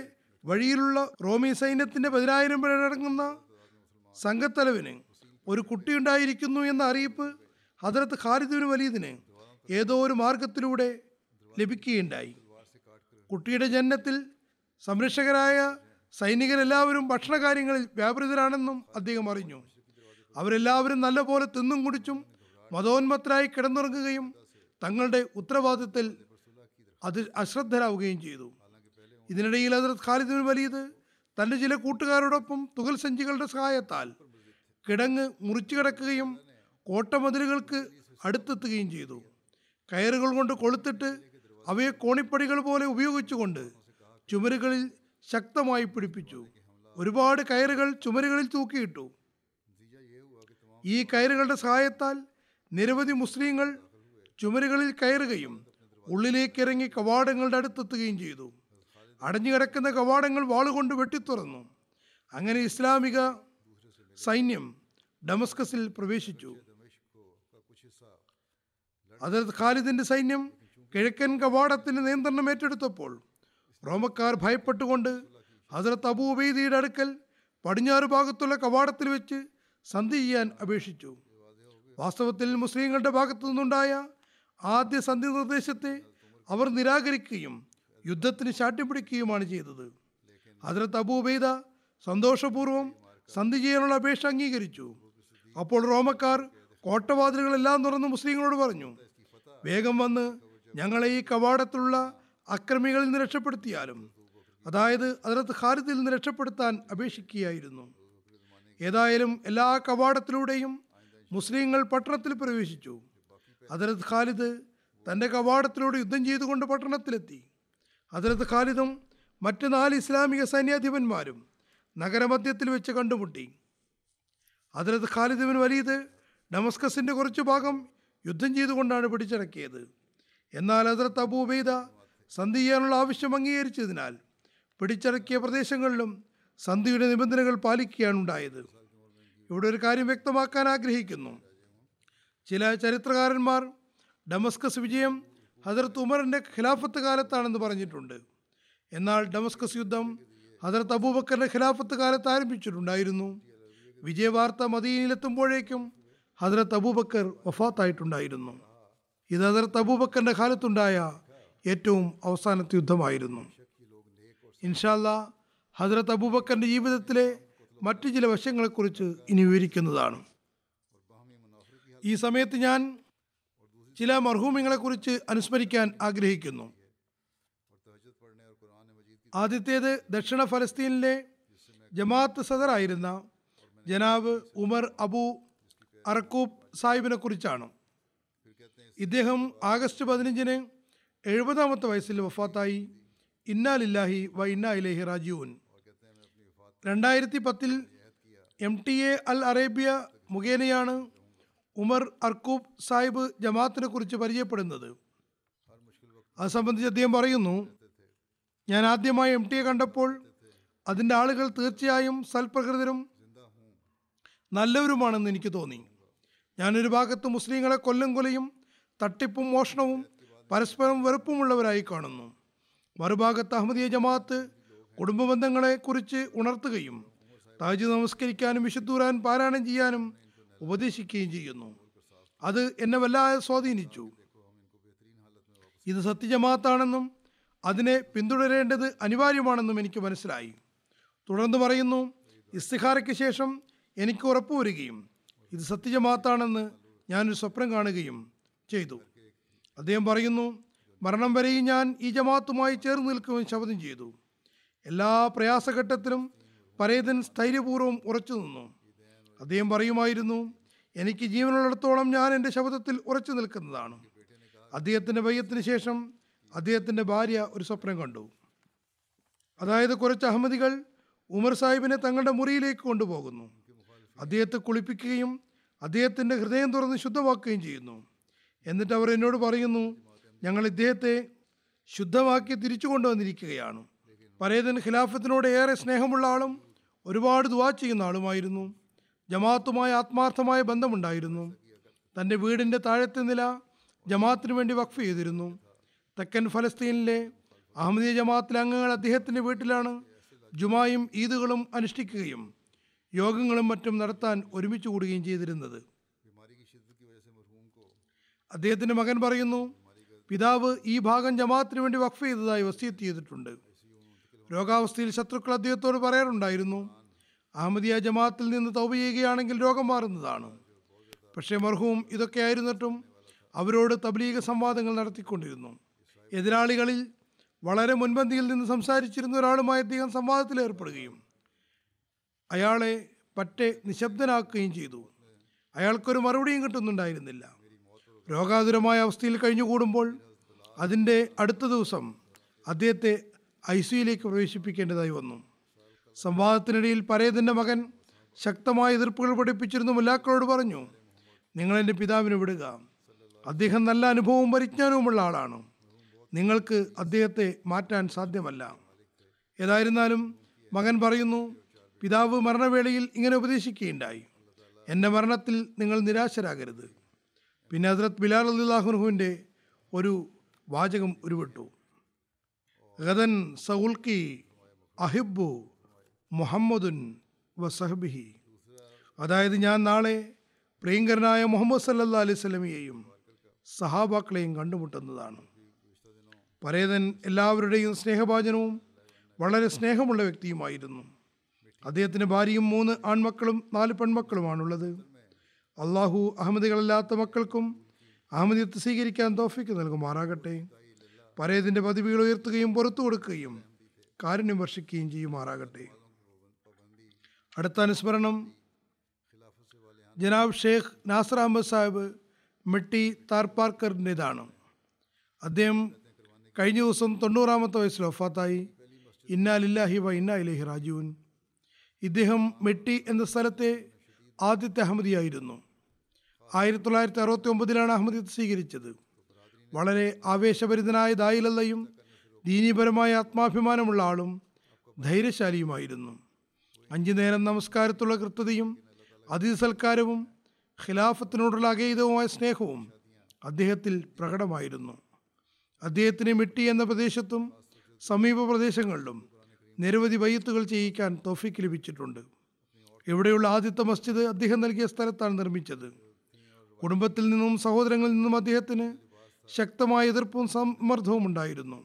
വഴിയിലുള്ള റോമി സൈന്യത്തിൻ്റെ 10,000 പേരടങ്ങുന്ന സംഘത്തലവിന് ഒരു കുട്ടിയുണ്ടായിരിക്കുന്നു എന്ന അറിയിപ്പ് ഹദരത്ത് ഖാലിദ് ബിൻ വലീദിന് ഏതോ ഒരു മാർഗത്തിലൂടെ ലഭിക്കുകയുണ്ടായി. കുട്ടിയുടെ ജനനത്തിൽ സംരക്ഷകരായ സൈനികരെല്ലാവരും ഭക്ഷണകാര്യങ്ങളിൽ വ്യാപൃതരാണെന്നും അദ്ദേഹം അറിഞ്ഞു. അവരെല്ലാവരും നല്ലപോലെ തിന്നും കുടിച്ചും മതോന്മത്തരായി കിടന്നുറങ്ങുകയും തങ്ങളുടെ ഉത്തരവാദിത്തത്തിൽ അത് അശ്രദ്ധരാവുകയും ചെയ്തു. ഇതിനിടയിൽ ഹദരത്ത് ഖാലിദ് ബിൻ വലീദ് തൻ്റെ ചില കൂട്ടുകാരോടൊപ്പം തുകൽ സഞ്ചികളുടെ സഹായത്താൽ കിടങ്ങ് മുറിച്ചു കിടക്കുകയും കോട്ടമതിലുകൾക്ക് അടുത്തെത്തുകയും ചെയ്തു. കയറുകൾ കൊണ്ട് കൊളുത്തിട്ട് അവയെ കോണിപ്പടികൾ പോലെ ഉപയോഗിച്ചുകൊണ്ട് ചുമരുകളിൽ ശക്തമായി പിടിപ്പിച്ചു. ഒരുപാട് കയറുകൾ ചുമരുകളിൽ തൂക്കിയിട്ടു. ഈ കയറുകളുടെ സഹായത്താൽ നിരവധി മുസ്ലിങ്ങൾ ചുമരുകളിൽ കയറുകയും ഉള്ളിലേക്കിറങ്ങി കവാടങ്ങളുടെ അടുത്തെത്തുകയും ചെയ്തു. അടഞ്ഞുകിടക്കുന്ന കവാടങ്ങൾ വാളുകൊണ്ട് വെട്ടിത്തുറന്നു. അങ്ങനെ ഇസ്ലാമിക സൈന്യം ഡമസ്കസിൽ പ്രവേശിച്ചു. ഹദരത്ത് ഖാലിദിന്റെ സൈന്യം കിഴക്കൻ കവാടത്തിന് നിയന്ത്രണം ഏറ്റെടുത്തപ്പോൾ റോമക്കാർ ഭയപ്പെട്ടുകൊണ്ട് ഹദരത്ത് അബൂ ഉബൈദയുടെ അടുക്കൽ പടിഞ്ഞാറ് ഭാഗത്തുള്ള കവാടത്തിൽ വെച്ച് സന്ധി ചെയ്യാൻ അപേക്ഷിച്ചു. വാസ്തവത്തിൽ മുസ്ലിങ്ങളുടെ ഭാഗത്തു നിന്നുണ്ടായ ആദ്യ സന്ധി നിർദ്ദേശത്തെ അവർ നിരാകരിക്കുകയും യുദ്ധത്തിന് ശാഠ്യം പിടിക്കുകയുമാണ് ചെയ്തത്. ഹദരത്ത് അബൂ ഉബൈദ സന്തോഷപൂർവ്വം സന്ധി ചെയ്യാനുള്ള അപേക്ഷ അംഗീകരിച്ചു. അപ്പോൾ റോമക്കാർ കോട്ടവാതിലുകളെല്ലാം തുറന്ന് മുസ്ലിങ്ങളോട് പറഞ്ഞു, വേഗം വന്ന് ഞങ്ങളെ ഈ കവാടത്തിലുള്ള അക്രമികളിൽ നിന്ന് രക്ഷപ്പെടുത്തിയാലും, അതായത് ഹദരത്ത് ഖാലിദിൽ നിന്ന് രക്ഷപ്പെടുത്താൻ അപേക്ഷിക്കുകയായിരുന്നു. ഏതായാലും എല്ലാ കവാടത്തിലൂടെയും മുസ്ലിങ്ങൾ പട്ടണത്തിൽ പ്രവേശിച്ചു. ഹദരത്ത് ഖാലിദ് തൻ്റെ കവാടത്തിലൂടെ യുദ്ധം ചെയ്തുകൊണ്ട് പട്ടണത്തിലെത്തി. ഹദരത്ത് ഖാലിദും മറ്റ് 4 ഇസ്ലാമിക സൈന്യാധിപന്മാരും നഗരമധ്യത്തിൽ വെച്ച് കണ്ടുമുട്ടി. ഹദരത്ത് ഖാലിദ് ബിൻ വലീദ് ഡമസ്കസിൻ്റെ കുറച്ചു ഭാഗം യുദ്ധം ചെയ്തുകൊണ്ടാണ് പിടിച്ചടക്കിയത്. എന്നാൽ ഹദരത്ത് അബൂ ഉബൈദ സന്ധി ചെയ്യാനുള്ള ആവശ്യം അംഗീകരിച്ചതിനാൽ പിടിച്ചടക്കിയ പ്രദേശങ്ങളിലും സന്ധിയുടെ നിബന്ധനകൾ പാലിക്കുകയാണ് ഉണ്ടായത്. ഇവിടെ ഒരു കാര്യം വ്യക്തമാക്കാൻ ആഗ്രഹിക്കുന്നു. ചില ചരിത്രകാരന്മാർ ഡമസ്കസ് വിജയം ഹദരത്ത് ഉമറിൻ്റെ ഖിലാഫത്ത് കാലത്താണെന്ന് പറഞ്ഞിട്ടുണ്ട്. എന്നാൽ ഡമസ്കസ് യുദ്ധം ഹദരത്ത് അബൂബക്കറിൻ്റെ ഖിലാഫത്ത് കാലത്ത് ആരംഭിച്ചിട്ടുണ്ടായിരുന്നു. വിജയവാർത്ത മദീനയിലെത്തുമ്പോഴേക്കും ഹദരത്ത് അബൂബക്കർ വഫാത്തായിട്ടുണ്ടായിരുന്നു. ഇത് ഹദരത്ത് അബൂബക്കറിൻ്റെ കാലത്തുണ്ടായ ഏറ്റവും അവസാനത്തെ യുദ്ധമായിരുന്നു. ഇൻഷാ അല്ലാഹ് ഹദരത്ത് അബൂബക്കറിൻ്റെ ജീവിതത്തിലെ മറ്റു ചില വശങ്ങളെക്കുറിച്ച് ഇനി വിവരിക്കുന്നതാണ്. ഈ സമയത്ത് ഞാൻ ചില മർഹൂമിങ്ങളെക്കുറിച്ച് അനുസ്മരിക്കാൻ ആഗ്രഹിക്കുന്നു. ആദ്യത്തേത് ദക്ഷിണ ഫലസ്തീനിലെ ജമാഅത്ത് സദറായിരുന്ന ജനാബ് ഉമർ അബു അറക്കൂബ് സാഹിബിനെ കുറിച്ചാണ്. ഇദ്ദേഹം ആഗസ്റ്റ് 15-ന് 70-ാമത്തെ വയസ്സിൽ വഫാത്തായി. ഇന്നാ ലില്ലാഹി വ ഇന്നാ ഇലൈഹി റാജിഊൻ. 2010-ൽ MTA Al Arabia മുഖേനയാണ് ഉമർ അർക്കൂബ് സാഹിബ് ജമാഅത്തിനെ കുറിച്ച് പരിചയപ്പെടുന്നത്. അത് സംബന്ധിച്ച് അദ്ദേഹം പറയുന്നു, ഞാൻ ആദ്യമായി MTA കണ്ടപ്പോൾ അതിൻ്റെ ആളുകൾ തീർച്ചയായും സൽപ്രകൃതരും നല്ലവരുമാണെന്ന് എനിക്ക് തോന്നി. ഞാനൊരു ഭാഗത്ത് മുസ്ലിങ്ങളെ കൊല്ലും കൊലയും തട്ടിപ്പും മോഷണവും പരസ്പരം വെറുപ്പുമുള്ളവരായി കാണുന്നു. മറുഭാഗത്ത് അഹമ്മദിയ ജമാഅത്ത് കുടുംബ ബന്ധങ്ങളെക്കുറിച്ച് ഉണർത്തുകയും താജ് നമസ്കരിക്കാനും വിശുദ്ധൂരാൻ പാരായണം ചെയ്യാനും ഉപദേശിക്കുകയും ചെയ്യുന്നു. അത് എന്നെ വല്ലാതെ സ്വാധീനിച്ചു. ഇത് സത്യജമാഅത്താണെന്നും അതിനെ പിന്തുടരേണ്ടത് അനിവാര്യമാണെന്നും എനിക്ക് മനസ്സിലായി. തുടർന്ന് പറയുന്നു, ഇസ്തിഖാറയ്ക്ക് ശേഷം എനിക്ക് ഉറപ്പ് വരികയും ഇത് സത്യജമാഅത്താണെന്ന് ഞാനൊരു സ്വപ്നം കാണുകയും ചെയ്തു. അദ്ദേഹം പറയുന്നു, മരണം വരെയും ഞാൻ ഈ ജമാഅത്തുമായി ചേർന്ന് നിൽക്കുകയും ശപഥം ചെയ്തു. എല്ലാ പ്രയാസഘട്ടത്തിലും പരേതൻ സ്ഥൈര്യപൂർവ്വം ഉറച്ചു നിന്നു. അദ്ദേഹം പറയുമായിരുന്നു, എനിക്ക് ജീവനുള്ളിടത്തോളം ഞാൻ എൻ്റെ ശബ്ദത്തിൽ ഉറച്ചു നിൽക്കുന്നതാണ്. അദ്ദേഹത്തിൻ്റെ ബൈഅത്തിന് ശേഷം അദ്ദേഹത്തിൻ്റെ ഭാര്യ ഒരു സ്വപ്നം കണ്ടു. അതായത്, കുറച്ച് അഹമ്മദികൾ ഉമർ സാഹിബിനെ തങ്ങളുടെ മുറിയിലേക്ക് കൊണ്ടുപോകുന്നു. അദ്ദേഹത്തെ കുളിപ്പിക്കുകയും അദ്ദേഹത്തിൻ്റെ ഹൃദയം തുറന്ന് ശുദ്ധമാക്കുകയും ചെയ്യുന്നു. എന്നിട്ട് അവർ എന്നോട് പറയുന്നു, ഞങ്ങൾ ഇദ്ദേഹത്തെ ശുദ്ധമാക്കി തിരിച്ചു കൊണ്ടുവന്നിരിക്കുകയാണ്. പരേതൻ ഖിലാഫത്തിനോട് ഏറെ സ്നേഹമുള്ള ആളും ഒരുപാട് ദുആ ചെയ്യുന്ന ആളുമായിരുന്നു. ജമാഅത്തുമായി ആത്മാർത്ഥമായ ബന്ധമുണ്ടായിരുന്നു. തൻ്റെ വീടിൻ്റെ താഴത്തെ നില ജമാഅത്തിനു വേണ്ടി വഖഫ് ചെയ്തിരുന്നു. തെക്കൻ ഫലസ്തീനിലെ അഹമ്മദിയ ജമാഅത്തിലെ അംഗങ്ങൾ അദ്ദേഹത്തിൻ്റെ വീട്ടിലാണ് ജുമായും ഈദുകളും അനുഷ്ഠിക്കുകയും യോഗങ്ങളും മറ്റും നടത്താൻ ഒരുമിച്ച് കൂടുകയും ചെയ്തിരുന്നത്. അദ്ദേഹത്തിൻ്റെ മകൻ പറയുന്നു, പിതാവ് ഈ ഭാഗം ജമാഅത്തിനു വേണ്ടി വഖഫ് ചെയ്തതായി വസിയത്ത് ചെയ്തിട്ടുണ്ട്. രോഗാവസ്ഥയിൽ ശത്രുക്കൾ അദ്ദേഹത്തോട് പറയാറുണ്ടായിരുന്നു, അഹമ്മദിയ ജമാഅത്തിൽ നിന്ന് തൗബ ചെയ്യുകയാണെങ്കിൽ രോഗം മാറുന്നതാണ്. പക്ഷേ മർഹൂം ഇതൊക്കെ ആയിരുന്നിട്ടും അവരോട് തബ്ലീഗ് സംവാദങ്ങൾ നടത്തിക്കൊണ്ടിരുന്നു. എതിരാളികളിൽ വളരെ മുൻപന്തിയിൽ നിന്ന് സംസാരിച്ചിരുന്ന ഒരാളുമായി അദ്ദേഹം സംവാദത്തിലേർപ്പെടുകയും അയാളെ പറ്റെ നിശബ്ദനാക്കുകയും ചെയ്തു. അയാൾക്കൊരു മറുപടിയും കിട്ടുന്നുണ്ടായിരുന്നില്ല. രോഗാതുരമായ അവസ്ഥയിൽ കഴിഞ്ഞുകൂടുമ്പോൾ അതിൻ്റെ അടുത്ത ദിവസം അദ്ദേഹത്തെ ഐസിയുയിലേക്ക് പ്രവേശിപ്പിക്കേണ്ടതായി വന്നു. സംവാദത്തിനിടയിൽ പരേതൻ്റെ മകൻ ശക്തമായ എതിർപ്പുകൾ പഠിപ്പിച്ചിരുന്ന മുല്ലാക്കളോട് പറഞ്ഞു, നിങ്ങളെൻ്റെ പിതാവിനെ വിടുക. അദ്ദേഹം നല്ല അനുഭവവും പരിജ്ഞാനവുമുള്ള ആളാണ്. നിങ്ങൾക്ക് അദ്ദേഹത്തെ മാറ്റാൻ സാധ്യമല്ല. ഏതായിരുന്നാലും മകൻ പറയുന്നു, പിതാവ് മരണവേളയിൽ ഇങ്ങനെ ഉപദേശിക്കുകയുണ്ടായി, എൻ്റെ മരണത്തിൽ നിങ്ങൾ നിരാശരാകരുത്. പിന്നെ ഹദ്റത്ത് ബിലാൽ റളിയല്ലാഹു അൻഹുവിൻ്റെ ഒരു വാചകം ഉരുവിട്ടു, ഗദൻ സൗൽക്കി അഹിബു മുഹമ്മദുൻ വസഹബിഹി. അതായത്, ഞാൻ നാളെ പ്രിയങ്കരനായ മുഹമ്മദ് സല്ലല്ലാഹു അലൈഹി വസല്ലമയെയും സഹാബാക്കളെയും കണ്ടുമുട്ടുന്നതാണ്. പരേതൻ എല്ലാവരുടെയും സ്നേഹഭാജനവും വളരെ സ്നേഹമുള്ള വ്യക്തിയുമായിരുന്നു. അദ്ദേഹത്തിൻ്റെ ഭാര്യയും 3 ആൺമക്കളും 4 പെൺമക്കളുമാണുള്ളത്. അള്ളാഹു അഹമ്മദികളില്ലാത്ത മക്കൾക്കും അഹമ്മദിയത്ത് സ്വീകരിക്കാൻ തൗഫീഖ് നൽകുമാറാകട്ടെ. പരേതിൻ്റെ പദവികൾ ഉയർത്തുകയും പുറത്തു കൊടുക്കുകയും കാരുണ്യം വർഷിക്കുകയും ചെയ്യുമാറാകട്ടെ. അടുത്ത അനുസ്മരണം ജനാബ് ഷെയ്ഖ് നാസർ അഹമ്മദ് സാഹിബ് മിട്ടി താർപാർക്കറിൻ്റേതാണ്. അദ്ദേഹം കഴിഞ്ഞ ദിവസം 90ാമത്തെ വയസ്സിൽ വഫാത്തായി. ഇന്നാ ലില്ലാഹി വ ഇന്നാ ഇലൈഹി റാജിഊൻ. ഇദ്ദേഹം മിട്ടി എന്ന സ്ഥലത്തെ ആദ്യത്തെ അഹമ്മദിയായിരുന്നു. 1969 അഹമ്മദിയത്ത് സ്വീകരിച്ചത്. വളരെ ആവേശഭരിതനായ ദായിലല്ലയും ദീനീപരമായ ആത്മാഭിമാനമുള്ള ആളും ധൈര്യശാലിയുമായിരുന്നു. 5 നേരം നമസ്കാരത്തുള്ള കൃത്യതയും അതിഥി സൽക്കാരവും ഖിലാഫത്തിനോടുള്ള അഗൈതവുമായ സ്നേഹവും അദ്ദേഹത്തിൽ പ്രകടമായിരുന്നു. അദ്ദേഹത്തിന് മിട്ടി എന്ന പ്രദേശത്തും സമീപ പ്രദേശങ്ങളിലും നിരവധി ബൈഅത്തുകൾ ചെയ്യിക്കാൻ തൗഫീഖ് ലഭിച്ചിട്ടുണ്ട്. ഇവിടെയുള്ള ആദ്യത്തെ മസ്ജിദ് അദ്ദേഹം നൽകിയ സ്ഥലത്താണ് നിർമ്മിച്ചത്. കുടുംബത്തിൽ നിന്നും സഹോദരങ്ങളിൽ നിന്നും അദ്ദേഹത്തിന് ശക്തമായ എതിർപ്പും സമ്മർദ്ദവും ഉണ്ടായിരുന്നു.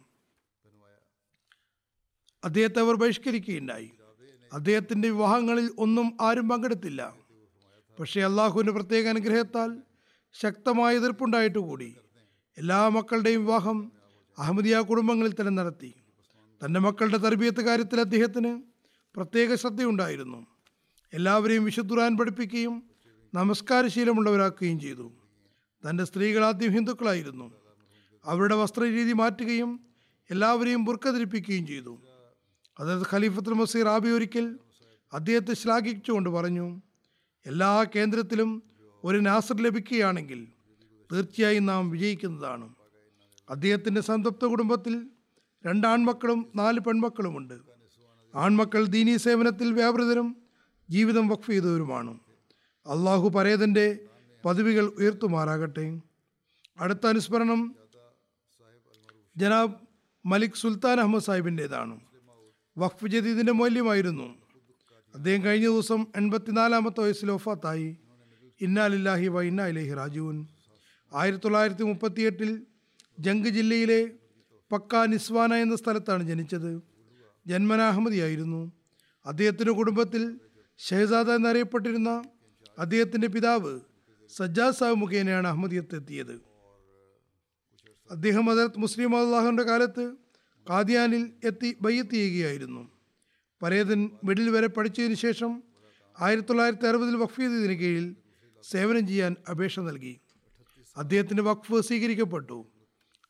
അദ്ദേഹത്തെ അവർ ബഹിഷ്കരിക്കുകയുണ്ടായി. അദ്ദേഹത്തിൻ്റെ വിവാഹങ്ങളിൽ ഒന്നും ആരും പങ്കെടുത്തില്ല. പക്ഷേ അള്ളാഹുവിൻ്റെ പ്രത്യേക അനുഗ്രഹത്താൽ ശക്തമായ എതിർപ്പുണ്ടായിട്ട് കൂടി എല്ലാ മക്കളുടെയും വിവാഹം അഹമ്മദിയ കുടുംബങ്ങളിൽ തന്നെ നടത്തി. തൻ്റെ മക്കളുടെ തർബിയത്ത് കാര്യത്തിൽ അദ്ദേഹത്തിന് പ്രത്യേക ശ്രദ്ധയുണ്ടായിരുന്നു. എല്ലാവരെയും വിശുദ്ധുറാൻ പഠിപ്പിക്കുകയും നമസ്കാരശീലമുള്ളവരാക്കുകയും ചെയ്തു. തൻ്റെ സ്ത്രീകൾ ആദ്യം ഹിന്ദുക്കളായിരുന്നു. അവരുടെ വസ്ത്രരീതി മാറ്റുകയും എല്ലാവരെയും ബുർക്ക ധരിപ്പിക്കുകയും ചെയ്തു. അതായത്, ഖലീഫത്തുൽ മസീഹ് റാബി ഒരിക്കൽ അദ്ദേഹത്തെ ശ്ലാഘിച്ചുകൊണ്ട് പറഞ്ഞു, എല്ലാ കേന്ദ്രത്തിലും ഒരു നാസർ ലഭിക്കുകയാണെങ്കിൽ തീർച്ചയായും നാം വിജയിക്കുന്നതാണ്. അദ്ദേഹത്തിൻ്റെ സംതൃപ്ത കുടുംബത്തിൽ 2 ആൺമക്കളും 4 പെൺമക്കളുമുണ്ട്. ആൺമക്കൾ ദീനീ സേവനത്തിൽ വ്യാപൃതരും ജീവിതം വഖഫ് ചെയ്തവരുമാണ്. അള്ളാഹു പരേതൻ്റെ പദവികൾ ഉയർത്തുമാറാകട്ടെ. അടുത്ത അനുസ്മരണം ജനാബ് മലിക് സുൽത്താൻ അഹമ്മദ് സാഹിബിൻ്റേതാണ്. വഖഫ് ജദീദിൻ്റെ മൂല്യമായിരുന്നു. അദ്ദേഹം കഴിഞ്ഞ ദിവസം 84-ാമത്തെ വയസ്സിൽ വഫാത്തായി. ഇന്നാ ലില്ലാഹി വ ഇന്നാ ഇലൈഹി റാജിഊൻ. 1938-ൽ ജംഗ് ജില്ലയിലെ പക്ക നിസ്വാന എന്ന സ്ഥലത്താണ് ജനിച്ചത്. ജന്മന അഹമ്മദിയായിരുന്നു. അദ്ദേഹത്തിൻ്റെ കുടുംബത്തിൽ ഷെഹസാദ എന്നറിയപ്പെട്ടിരുന്ന അദ്ദേഹത്തിൻ്റെ പിതാവ് സജ്ജാദ് സാഹിബ് മുഖേനയാണ് അഹമ്മദിയത്തെത്തിയത്. അദ്ദേഹം ഹദരത്ത് മുസ്ലിം അള്ളാഹുവിൻ്റെ കാലത്ത് ഖാദിയാനിൽ എത്തി ബയ്യത്ത് ചെയ്യുകയായിരുന്നു. പരേതൻ മിഡിൽ വരെ പഠിച്ചതിന് ശേഷം 1960-ൽ വഖഫ് ചെയ്തതിന് കീഴിൽ സേവനം ചെയ്യാൻ അപേക്ഷ നൽകി. അദ്ദേഹത്തിൻ്റെ വഖഫ് സ്വീകരിക്കപ്പെട്ടു.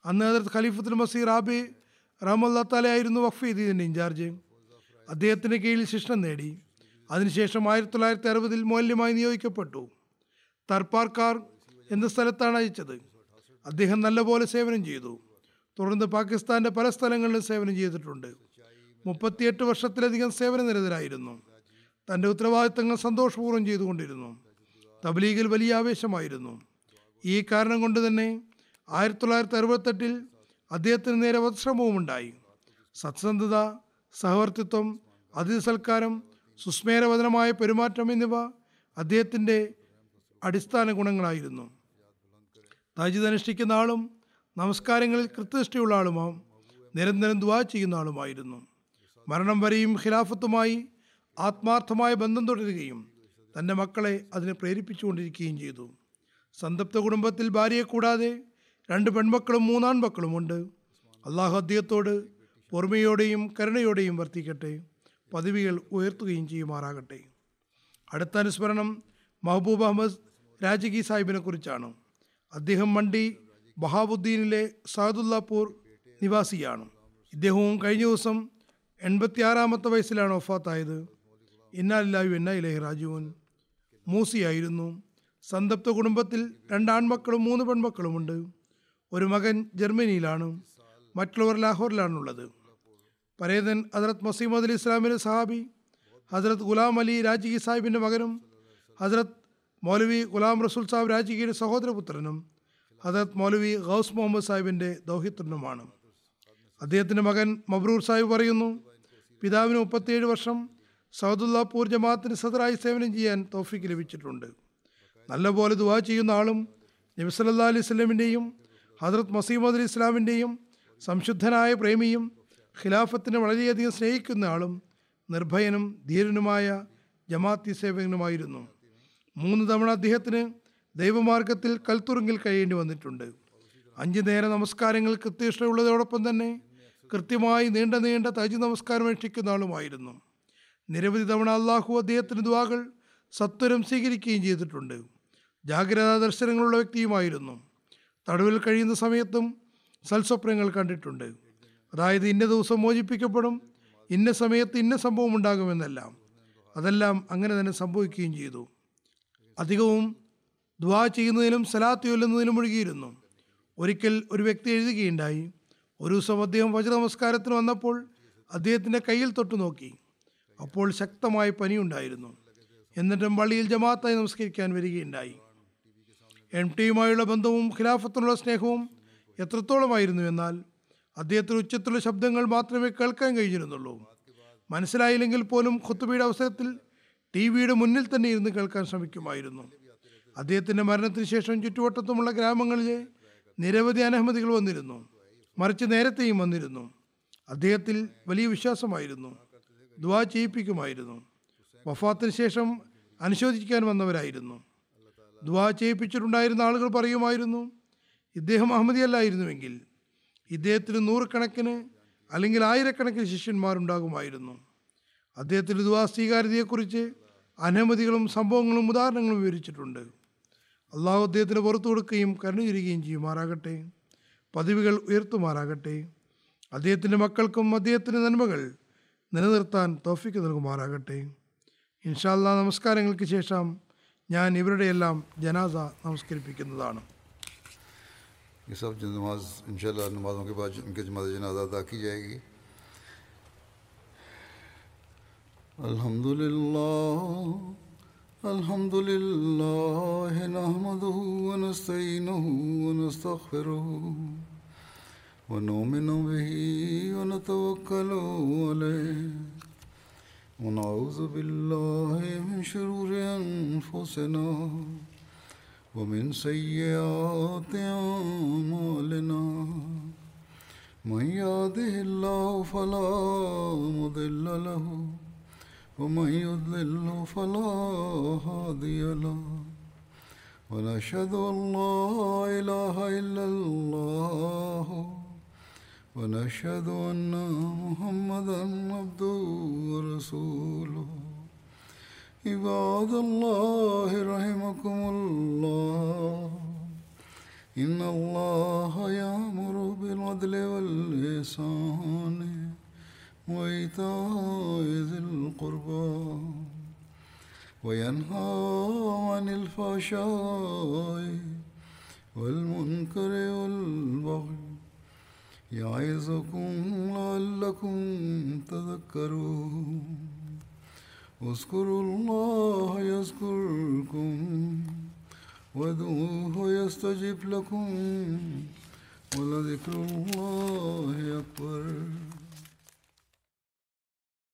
അന്ന് ഹദരത്ത് ഖലീഫത്തുൽ മസീഹ് റാബി റഹ്മത്തുള്ളാഹി തആല ആയിരുന്നു വഖഫ് ചെയ്തതിൻ്റെ ഇൻചാർജ്. അദ്ദേഹത്തിൻ്റെ കീഴിൽ ശിക്ഷണം നേടി. അതിനുശേഷം 1960-ൽ മൗലവിയായി നിയോഗിക്കപ്പെട്ടു. തർപ്പാർക്കാർ എന്ന സ്ഥലത്താണ് അയച്ചത്. അദ്ദേഹം നല്ലപോലെ സേവനം ചെയ്തു. തുടർന്ന് പാകിസ്ഥാൻ്റെ പല സ്ഥലങ്ങളിലും സേവനം ചെയ്തിട്ടുണ്ട്. 38 വർഷത്തിലധികം സേവനനിരതരായിരുന്നു. തൻ്റെ ഉത്തരവാദിത്തങ്ങൾ സന്തോഷപൂർവ്വം ചെയ്തുകൊണ്ടിരുന്നു. തബ്ലീഗിൽ വലിയ ആവേശമായിരുന്നു. ഈ കാരണം കൊണ്ട് തന്നെ 1968-ൽ അദ്ദേഹത്തിന് നേരെ വധശ്രമവും ഉണ്ടായി. സത്യസന്ധത, സഹവർത്തിത്വം, അതിഥി സൽക്കാരം, സുസ്മേരവദനമായ പെരുമാറ്റം എന്നിവ അദ്ദേഹത്തിൻ്റെ അടിസ്ഥാന ഗുണങ്ങളായിരുന്നു. താജ്വീദ് അനുഷ്ഠിക്കുന്ന ആളും നമസ്കാരങ്ങളിൽ കൃത്യനിഷ്ഠയുള്ള ആളുമാവും നിരന്തരം ദുആ ചെയ്യുന്ന ആളുമായിരുന്നു. മരണം വരെയും ഖിലാഫത്തുമായി ആത്മാർത്ഥമായ ബന്ധം തുടരുകയും തൻ്റെ മക്കളെ അതിനെ പ്രേരിപ്പിച്ചുകൊണ്ടിരിക്കുകയും ചെയ്തു. സന്തപ്ത കുടുംബത്തിൽ ഭാര്യയെ കൂടാതെ 2 പെൺമക്കളും 3 ആൺമക്കളുമുണ്ട്. അള്ളാഹു അദ്ദേഹത്തോട് പൊറുമയോടെയും കരുണയോടെയും വർത്തിക്കട്ടെ, പദവികൾ ഉയർത്തുകയും ചെയ്യുമാറാകട്ടെ. അടുത്ത അനുസ്മരണം മഹബൂബ് അഹമ്മദ് രാജകി സാഹിബിനെ കുറിച്ചാണ്. അദ്ദേഹം മണ്ഡി ബഹാബുദ്ദീനിലെ സഅദുല്ലാപൂർ നിവാസിയാണ്. ഇദ്ദേഹവും കഴിഞ്ഞ ദിവസം 86-ാമത്തെ വയസ്സിലാണ് വഫാത്തായത്. ഇന്നാ ലില്ലാഹി ഇന്നാ ഇലൈഹി റാജിഊൻ. മൂസിയായിരുന്നു. സന്തപ്ത കുടുംബത്തിൽ 2 ആൺമക്കളും 3 പെൺമക്കളുമുണ്ട്. ഒരു മകൻ ജർമ്മനിയിലാണ്, മറ്റുള്ളവർ ലാഹോറിലാണുള്ളത്. പരേതൻ ഹദരത്ത് മസീഹ് മൗഊദ് ഇസ്ലാമിലെ സഹാബി ഹദരത്ത് ഗുലാം അലി രാജികി സാഹിബിൻ്റെ മകനും ഹദരത്ത് മൗലവി ഗുലാം റസൂൽ സാഹിബ് രാജികിയുടെ സഹോദരപുത്രനും ഹദരത്ത് മൗലവി ഗൗസ് മുഹമ്മദ് സാഹിബിൻ്റെ ദൗഹിത്രനുമാണ്. അദ്ദേഹത്തിൻ്റെ മകൻ മബ്രൂർ സാഹിബ് പറയുന്നു, പിതാവിന് 37 വർഷം സഅദുല്ലാപൂർ ജമാഅത്തിന് സദറായി സേവനം ചെയ്യാൻ തൗഫീക്ക് ലഭിച്ചിട്ടുണ്ട്. നല്ലപോലെ ദുആ ചെയ്യുന്ന ആളും നബി സല്ലല്ലാഹു അലൈഹി വസല്ലമിൻ്റെയും ഹദരത്ത് മസീഹ് മൗഊദ് ഇസ്ലാമിൻ്റെയും സംശുദ്ധനായ പ്രേമിയും ഖിലാഫത്തിനെ വളരെയധികം സ്നേഹിക്കുന്ന ആളും നിർഭയനും ധീരനുമായ ജമാഅത്തി സേവകനുമായിരുന്നു. 3 തവണ അദ്ദേഹത്തിന് ദൈവമാർഗത്തിൽ കൽത്തുറുങ്കിൽ കഴിയേണ്ടി വന്നിട്ടുണ്ട്. 5 നേര നമസ്കാരങ്ങൾ കൃത്യനിഷ്ഠയുള്ളതോടൊപ്പം തന്നെ കൃത്യമായി നീണ്ട തഹജ്ജുദ് നമസ്കാരം അനുഷ്ഠിക്കുന്ന ആളുമായിരുന്നു. നിരവധി തവണ അള്ളാഹു അദ്ദേഹത്തിൻ്റെ ദുആകൾ സത്വരം സ്വീകരിക്കുകയും ചെയ്തിട്ടുണ്ട്. ജാഗ്രതാ ദർശനങ്ങളുള്ള വ്യക്തിയുമായിരുന്നു. തടവിൽ കഴിയുന്ന സമയത്തും സൽസ്വപ്നങ്ങൾ കണ്ടിട്ടുണ്ട്. അതായത് ഇന്ന ദിവസം മോചിപ്പിക്കപ്പെടും, ഇന്ന സമയത്ത് ഇന്ന സംഭവം ഉണ്ടാകുമെന്നെല്ലാം. അതെല്ലാം അങ്ങനെ തന്നെ സംഭവിക്കുകയും ചെയ്തു. അധികവും ദുആ ചെയ്യുന്നതിലും സലാത്ത് ചൊല്ലുന്നതിലും മുഴുകിയിരുന്നു. ഒരിക്കൽ ഒരു വ്യക്തി എഴുതുകയുണ്ടായി. ഒരു ദിവസം അദ്ദേഹം വജ്ര നമസ്കാരത്തിന് വന്നപ്പോൾ അദ്ദേഹത്തിൻ്റെ കയ്യിൽ തൊട്ട് നോക്കി. അപ്പോൾ ശക്തമായ പനിയുണ്ടായിരുന്നു. എന്നിട്ടും പള്ളിയിൽ ജമാഅത്തായി നമസ്കരിക്കാൻ വരികയുണ്ടായി. എംടിയുമായുള്ള ബന്ധവും ഖിലാഫത്തിനുള്ള സ്നേഹവും എത്രത്തോളമായിരുന്നു എന്നാൽ അദ്ദേഹത്തിന് ഉച്ചത്തിലുള്ള ശബ്ദങ്ങൾ മാത്രമേ കേൾക്കാൻ കഴിഞ്ഞിരുന്നുള്ളൂ. മനസ്സിലായില്ലെങ്കിൽ പോലും ഖുത്ബയുടെ അവസരത്തിൽ ടിവിയുടെ മുന്നിൽ തന്നെ ഇരുന്ന് കേൾക്കാൻ ശ്രമിക്കുമായിരുന്നു. അദ്ദേഹത്തിൻ്റെ മരണത്തിന് ശേഷം ചുറ്റുവട്ടത്തുമുള്ള ഗ്രാമങ്ങളിലെ നിരവധി അനഹമതികൾ വന്നിരുന്നു, മറിച്ച് നേരത്തെയും വന്നിരുന്നു. അദ്ദേഹത്തിൽ വലിയ വിശ്വാസമായിരുന്നു. ദുആ ചെയ്യിപ്പിക്കുമായിരുന്നു. വഫാത്തിന് ശേഷം അനുശോചിക്കാൻ വന്നവരായിരുന്നു. ദുആ ചെയ്യിപ്പിച്ചിട്ടുണ്ടായിരുന്ന ആളുകൾ പറയുമായിരുന്നു, ഇദ്ദേഹം അഹമ്മദിയല്ലായിരുന്നുവെങ്കിൽ ഇദ്ദേഹത്തിന് 100 കണക്കിന് അല്ലെങ്കിൽ 1000 കണക്കിന് ശിഷ്യന്മാരുണ്ടാകുമായിരുന്നു. അദ്ദേഹത്തിൻ്റെ ദുആ സ്വീകാര്യതയെക്കുറിച്ച് അനവധികളും സംഭവങ്ങളും ഉദാഹരണങ്ങളും വിവരിച്ചിട്ടുണ്ട്. അള്ളാഹു അദ്ദേഹത്തിന് പുറത്തു കൊടുക്കുകയും കരുണ ചൊരിയുകയും ചെയ്യുമാറാകട്ടെ, പദവികൾ ഉയർത്തുമാറാകട്ടെ. അദ്ദേഹത്തിൻ്റെ മക്കൾക്കും അദ്ദേഹത്തിൻ്റെ നന്മകൾ നിലനിർത്താൻ തൗഫീക്ക് നൽകുമാറാകട്ടെ. ഇൻഷാ അല്ലാഹ് നമസ്കാരങ്ങൾക്ക് ശേഷം ഞാൻ ഇവരുടെയെല്ലാം ജനാസ നമസ്കരിപ്പിക്കുന്നതാണ്. ये सब जो नमाज़ इंशाअल्लाह नमाज़ों के बाद इनके जमात जनाज़ा अदा की जाएगी। अल्हम्दुलिल्लाह अल्हम्दुलिल्लाह नहमदुहु व नस्तईनुहु व नस्तग़फिरुहु व नुमिनु बिही व नतवक्कलु अलैहि व ونعوذ بالله من شرور أنفسنا ومن سيئات أعمالنا من يهده الله فلا مضل له ومن يضلل فلا هادي له ونشهد أن لا إله إلا الله ونشهد أن محمدا عبده ورسوله. عباد الله رحمكم الله، إن الله يأمر بالعدل والإحسان وإيتاء ذي القربى وينهى عن الفحشاء والمنكر والبغي يعظكم لعلكم تذكرون. اذكروا الله يذكركم وادعوه يستجب لكم ولذكر الله